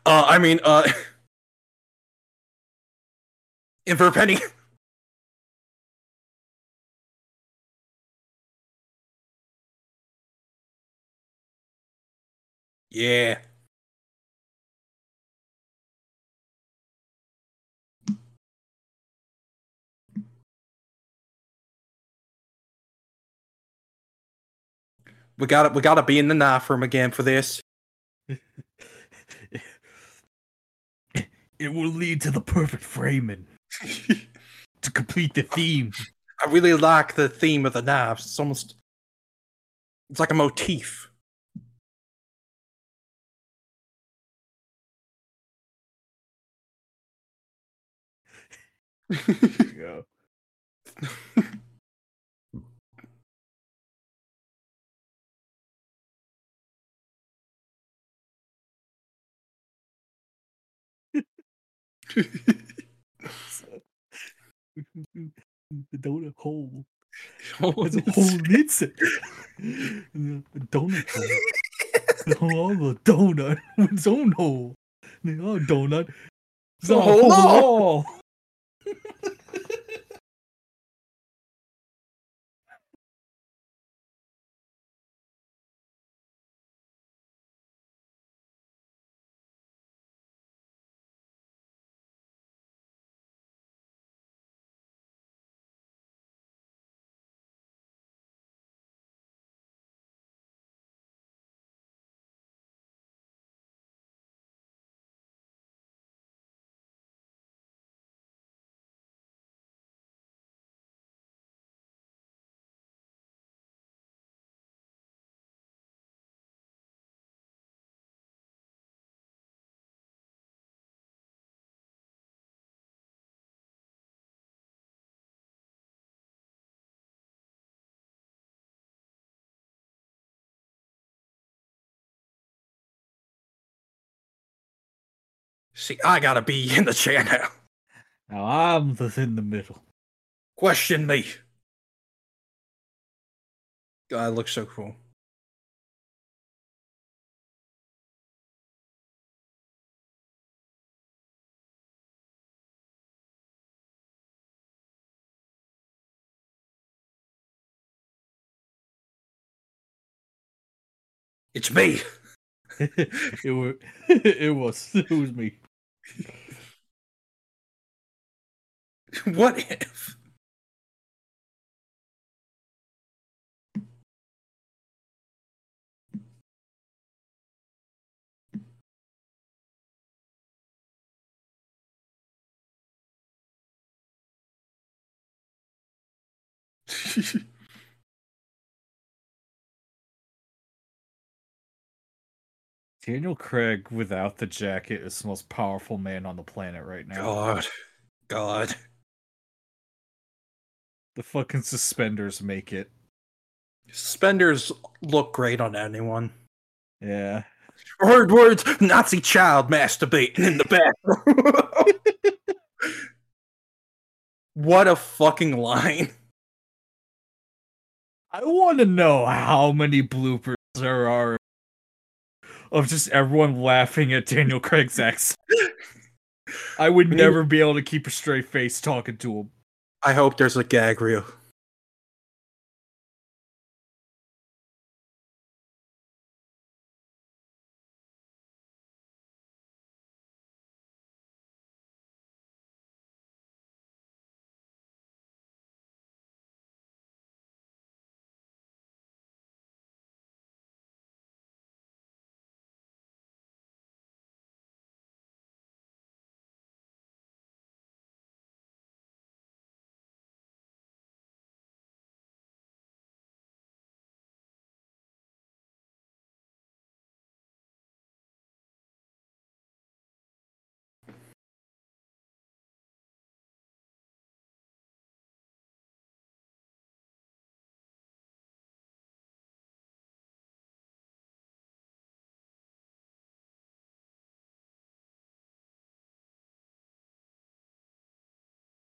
Uh, I mean, uh, in for a penny. Yeah. We gotta, we gotta be in the knife room again for this. It will lead to the perfect framing to complete the theme. I really like the theme of the knives. It's almost, it's like a motif. There you go. The donut hole. Oh, it's a whole pizza. The donut hole. All the donut with its own hole. The other donut. It's a whole hole. See, I gotta be in the channel. Now I'm in the middle. Question me. God, it looks so cool. It's me. it was. It was. It was me. What if? Daniel Craig without the jacket is the most powerful man on the planet right now. God. God. The fucking suspenders make it. Suspenders look great on anyone. Yeah. Heard words, Nazi child masturbating in the bathroom. What a fucking line. I want to know how many bloopers there are of just everyone laughing at Daniel Craig's accent. I would never be able to keep a straight face talking to him. I hope there's a gag reel.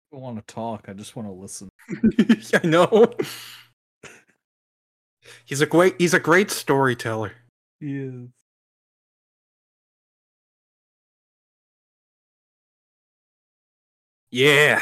I don't want to talk. I just want to listen. I know. He's a great. He's a great storyteller. He is. Yeah.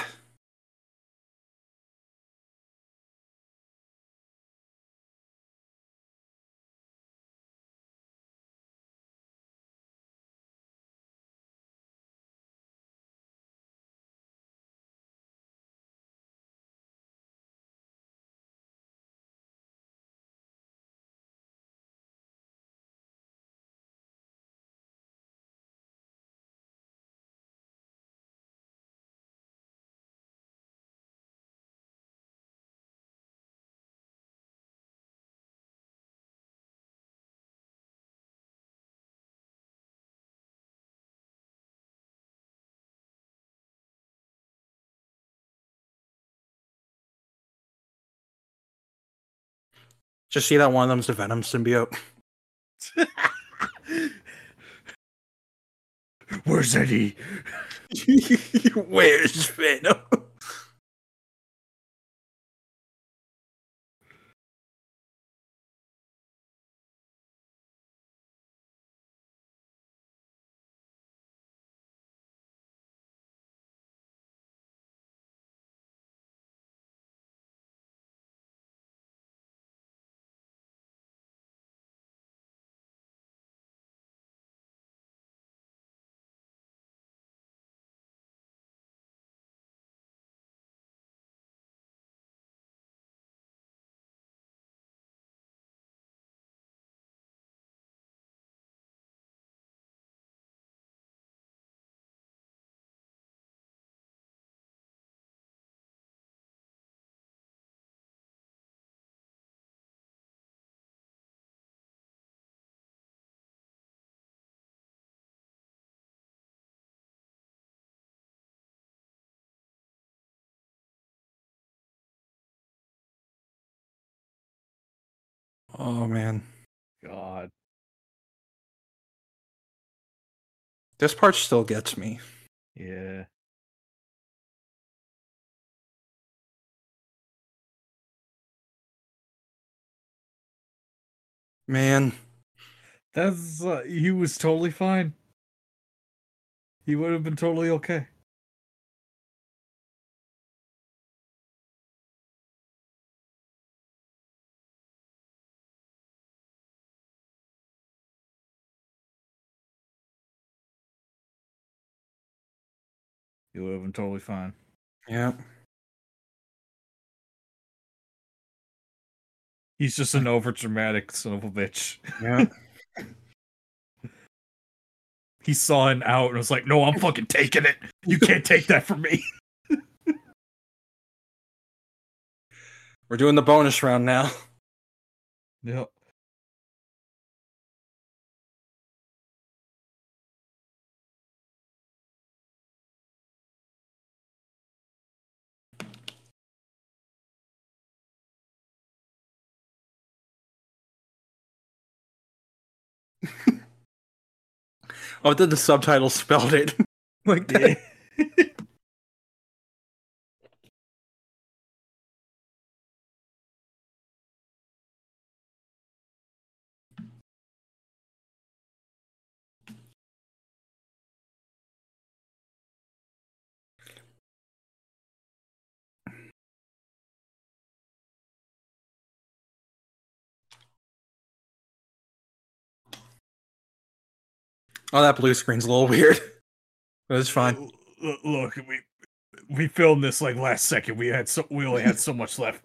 Just see that one of them's the Venom symbiote. Where's Eddie? Where's Venom? Oh, man. God. This part still gets me. Yeah. Man. That's uh, he was totally fine. He would have been totally okay. He would have been totally fine. Yeah. He's just an overdramatic son of a bitch. Yeah. He saw an out and was like, no, I'm fucking taking it. You can't take that from me. We're doing the bonus round now. Yep. Oh, then the subtitle spelled it like that. Yeah. Oh, that blue screen's a little weird, but it's fine. Look, we we filmed this like last second. We had so we only had so much left.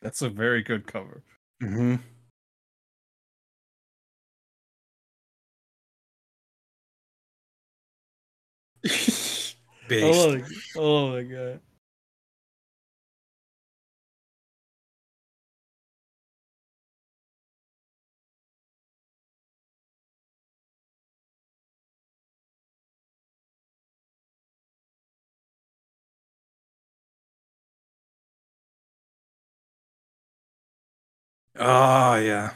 That's a very good cover. Mm-hmm. Oh, oh my god. Oh, yeah.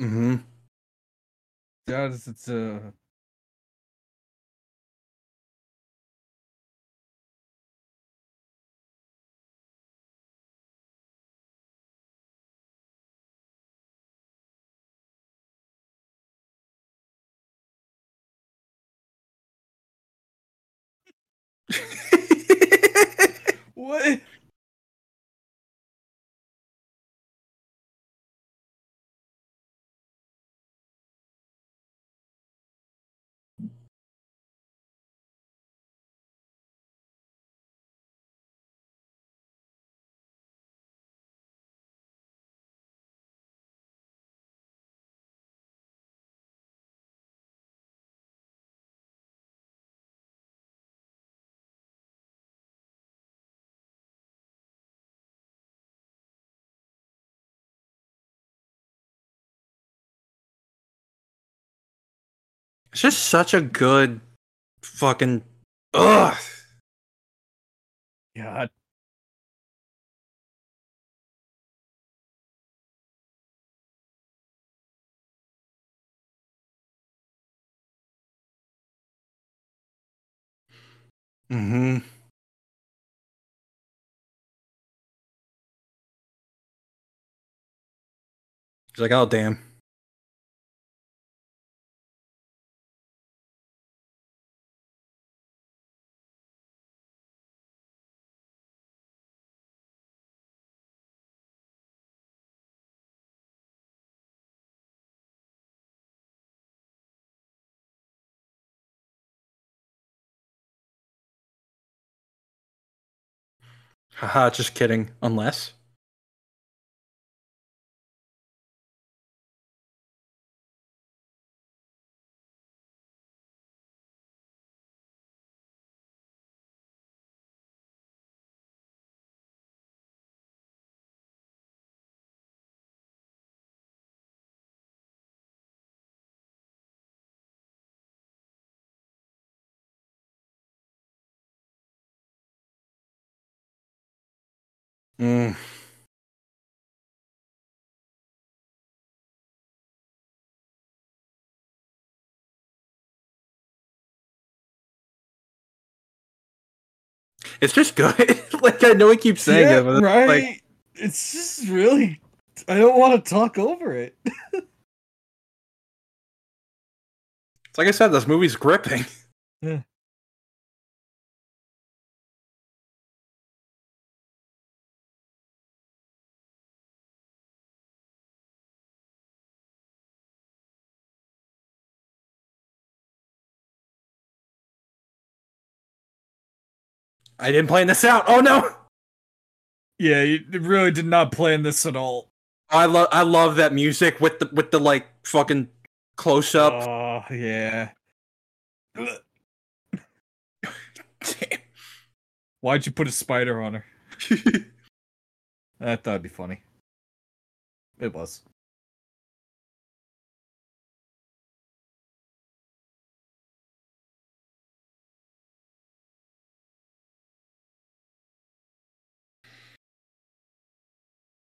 Mm-hmm. Yeah, it's, it's uh... What? It's just such a good fucking ugh. God. Mm-hmm. He's like, oh damn. Haha, just kidding. Unless. Mm. It's just good. Like, I know I keep saying yeah, it, but right? Like, it's just really... I don't want to talk over it. Like I said, this movie's gripping. Yeah. I didn't plan this out. Oh no! Yeah, you really did not plan this at all. I love, I love that music with the with the like fucking close up. Oh yeah. Damn. Why'd you put a spider on her? I thought it'd be funny. It was.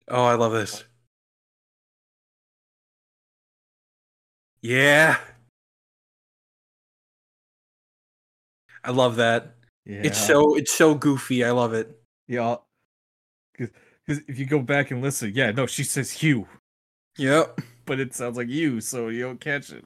Oh, I love this. Yeah. I love that. Yeah. It's so it's so goofy. I love it. Yeah. Because if you go back and listen, yeah, no, she says Hugh. Yep. But it sounds like you, so you don't catch it.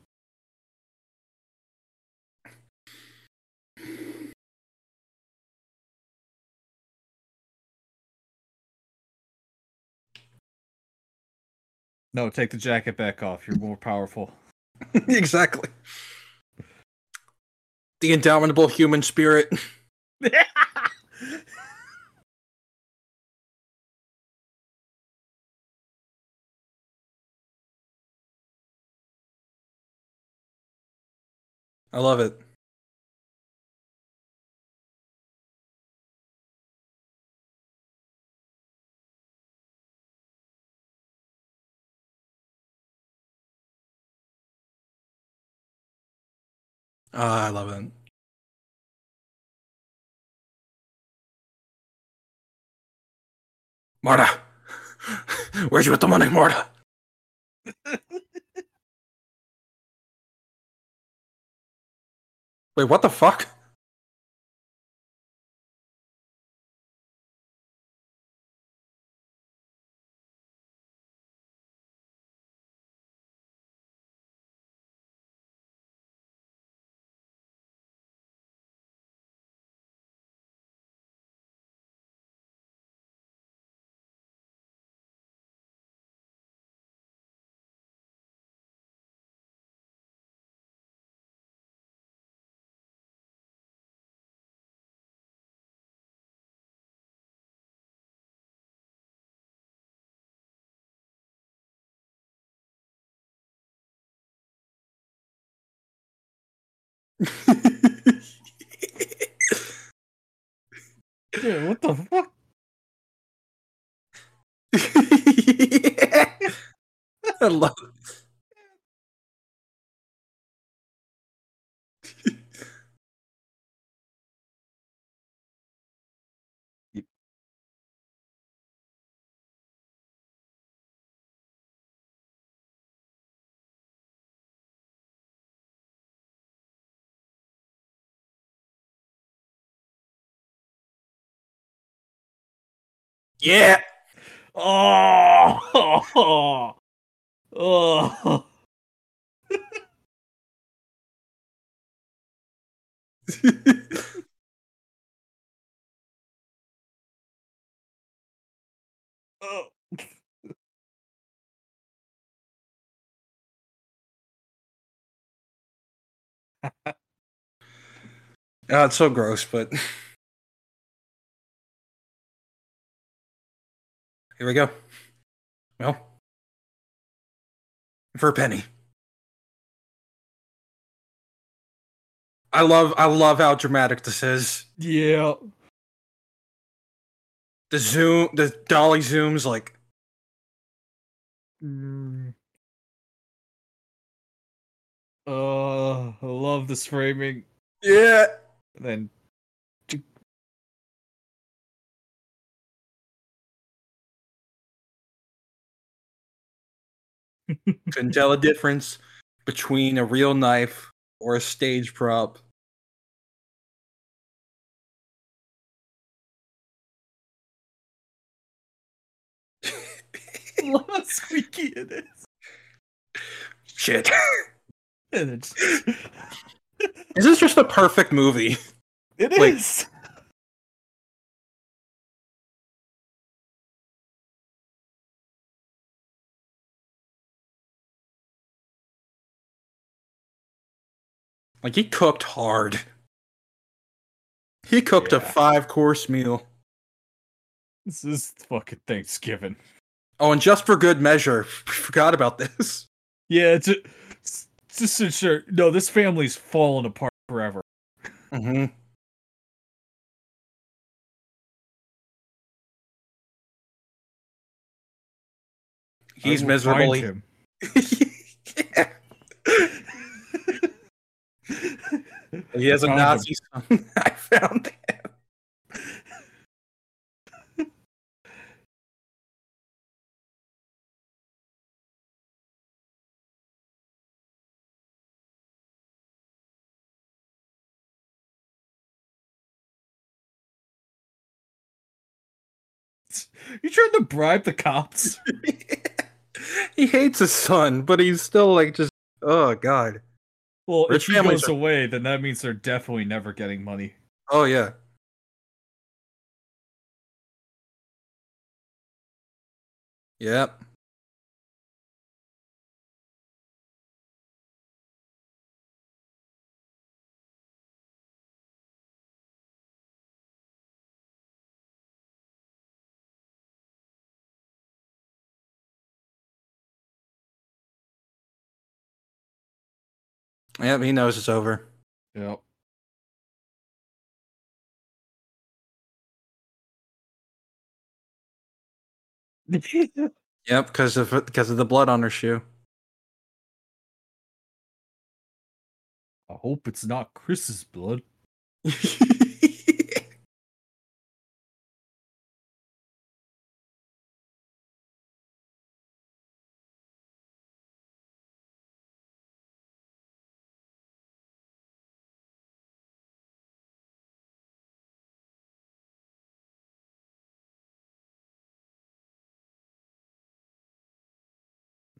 No, take the jacket back off. You're more powerful. Exactly. The indomitable human spirit. I love it. Oh, I love it. Marta! Where'd you put the money, Marta? Wait, what the fuck? Dude, what the fuck? Yeah. I love it. Yep. Yeah. Oh. Oh. Oh. Oh. Oh, it's so gross, but here we go. Well, for a penny. I love, I love how dramatic this is. Yeah. The zoom, the dolly zooms like. Mm. Uh, I love this framing. Yeah. And then. Couldn't tell the difference between a real knife or a stage prop. Look how squeaky it is. Shit. And it's... Is this just the perfect movie? It like... is. Like, he cooked hard. He cooked yeah. a five-course meal. This is fucking Thanksgiving. Oh, and just for good measure, I forgot about this. Yeah, it's, a, it's just a sure. No, this family's fallen apart forever. Mm-hmm. He's miserable. Him. yeah. He has a Nazi son. I found him. You trying to bribe the cops? He hates his son, but he's still like just, oh god. Well, Rich if he goes are... away, then that means they're definitely never getting money. Oh yeah. Yep. Yep, he knows it's over. Yep. Yep, because of because of the blood on her shoe. I hope it's not Chris's blood.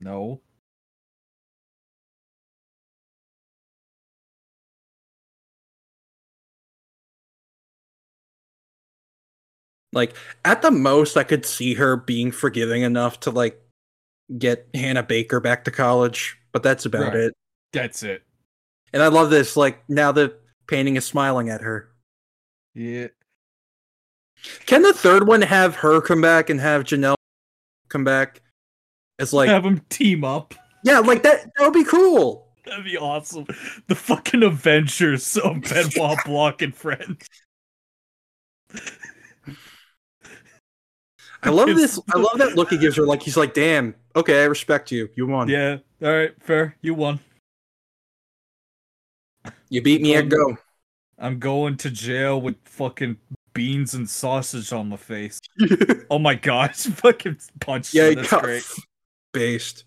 No. Like, at the most, I could see her being forgiving enough to, like, get Hannah Baker back to college, but that's about right. it. That's it. And I love this, like, now the painting is smiling at her. Yeah. Can the third one have her come back and have Janelle come back? It's like have them team up. Yeah, like that. That would be cool. That'd be awesome. The fucking Avengers, so Benoit Blanc and friends. I love this. I love that look he gives her. Like he's like, "Damn, okay, I respect you. You won." Yeah. All right, fair. You won. You beat me. I'm going, at go. I'm going to jail with fucking beans and sausage on my face. Oh my gosh! Fucking punch. Yeah, that's got- great. Based.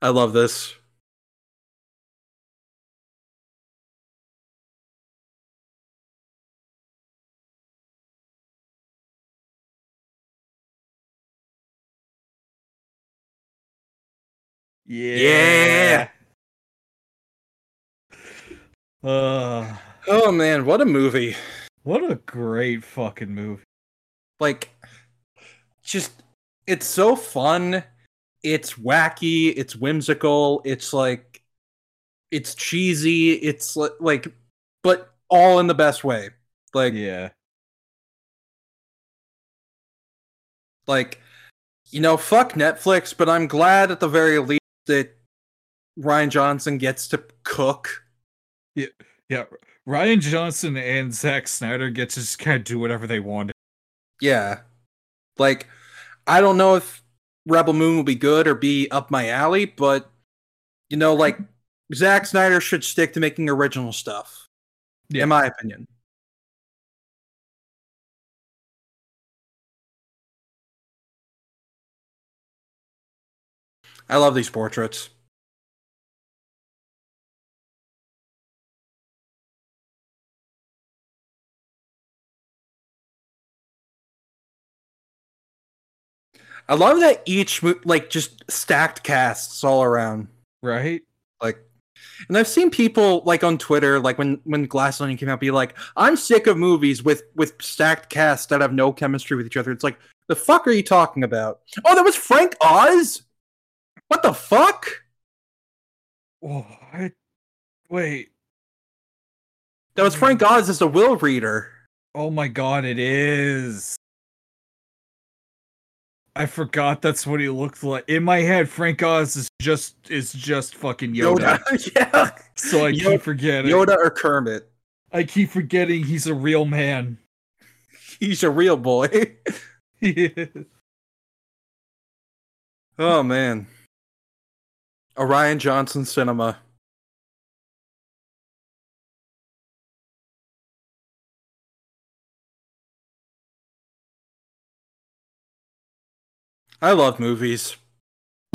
I love this. Yeah. yeah. Uh, oh man, what a movie. What a great fucking movie. Like just It's so fun, it's wacky, it's whimsical, it's like, it's cheesy, it's like, but all in the best way. Like, yeah. Like, you know, fuck Netflix, but I'm glad at the very least that Rian Johnson gets to cook. Yeah, yeah. Rian Johnson and Zack Snyder get to just kind of do whatever they want. Yeah. Like, I don't know if Rebel Moon will be good or be up my alley, but, you know, like, Zack Snyder should stick to making original stuff, yeah. in my opinion. I love these portraits. I love that each, like, just stacked casts all around. Right? Like, and I've seen people, like, on Twitter, like, when, when Glass Onion came out, be like, I'm sick of movies with, with stacked casts that have no chemistry with each other. It's like, the fuck are you talking about? Oh, that was Frank Oz? What the fuck? Oh, I... Wait. That was Frank Oz as the will reader. Oh my god, it is. I forgot that's what he looked like. In my head, Frank Oz is just is just fucking Yoda. Yoda. Yeah. So I Yoda, keep forgetting. Yoda or Kermit. I keep forgetting he's a real man. He's a real boy. Yeah. Oh man. A Rian Johnson cinema. I love movies.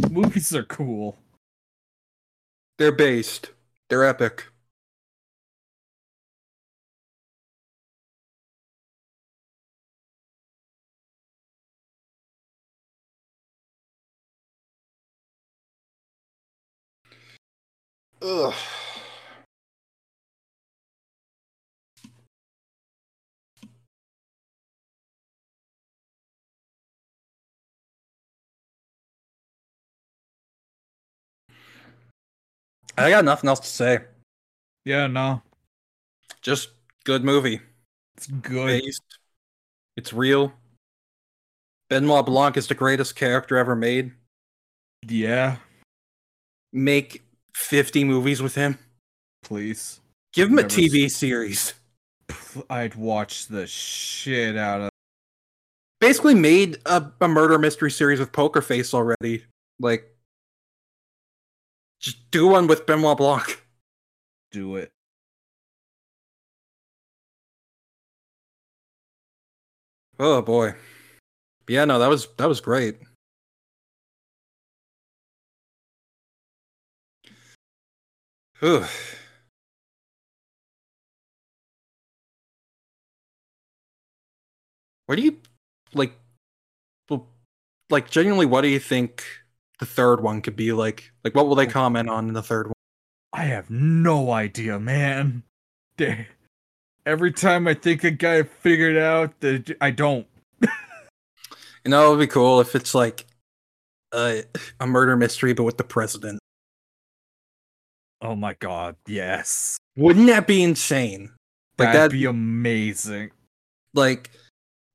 Movies are cool. They're based. They're epic. Ugh. I got nothing else to say. Yeah, no. Just good movie. It's good. Based. It's real. Benoit Blanc is the greatest character ever made. Yeah. Make fifty movies with him. Please. Give him I've a T V s- series. I'd watch the shit out of. Basically made a, a murder mystery series with Poker Face already. Like, just do one with Benoit Blanc. Do it. Oh boy. Yeah, no, that was that was great. Whew. What do you like like genuinely what do you think the third one could be like? Like, what will they comment on in the third one? I have no idea, man. They, every time I think a guy figured out that I don't. You know, it would be cool if it's like a, a murder mystery, but with the president. Oh my god, yes. Wouldn't that be insane? Like, that'd, that'd be amazing. Like,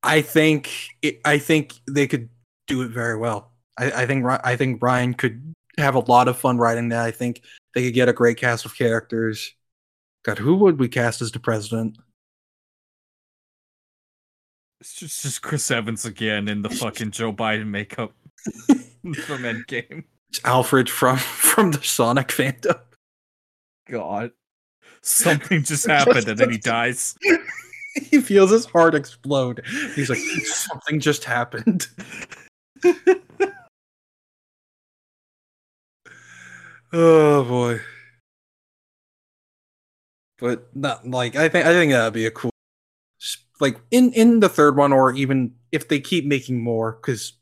I think, it, I think they could do it very well. I, I think I think Brian could have a lot of fun writing that. I think they could get a great cast of characters. God, who would we cast as the president? It's just, just Chris Evans again in the fucking Joe Biden makeup from Endgame. It's Alfred from, from the Sonic fandom. God. Something just happened and then he dies. He feels his heart explode. He's like, something just happened. Oh boy. But not like I think I think that'd be a cool like in, in the third one, or even if they keep making more, because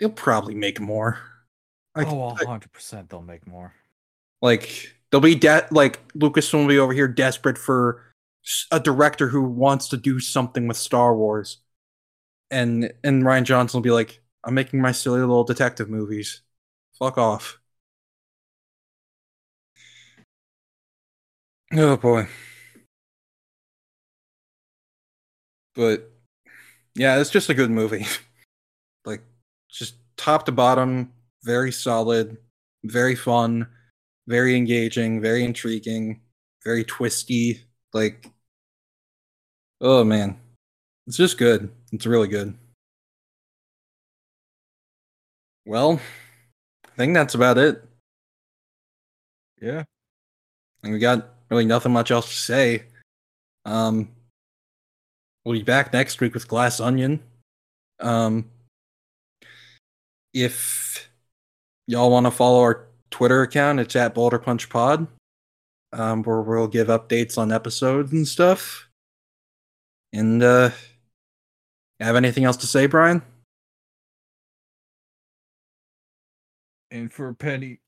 they'll probably make more. I, oh one hundred percent I, they'll make more. Like they'll be de- like Lucas will be over here desperate for a director who wants to do something with Star Wars. And and Rian Johnson will be like, I'm making my silly little detective movies. Fuck off. Oh boy. But yeah, it's just a good movie. Like, just top to bottom, very solid, very fun, very engaging, very intriguing, very twisty. Like, oh man. It's just good. It's really good. Well, I think that's about it. Yeah. And we got really nothing much else to say. Um, we'll be back next week with Glass Onion. Um, if y'all want to follow our Twitter account, it's at Boulder Punch Pod, um, where we'll give updates on episodes and stuff. And uh, have anything else to say, Brian? And for a penny.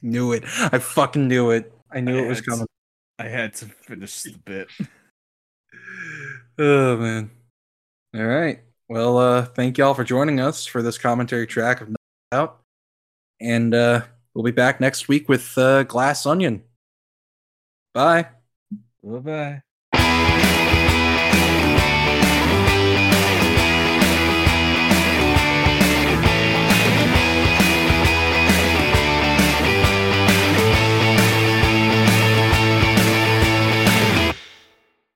Knew it. I fucking knew it. I knew I it was coming. To, I had to finish the bit. Oh, man. All right. Well, uh, thank y'all for joining us for this commentary track of Knives Out. And uh, we'll be back next week with uh, Glass Onion. Bye. Bye-bye.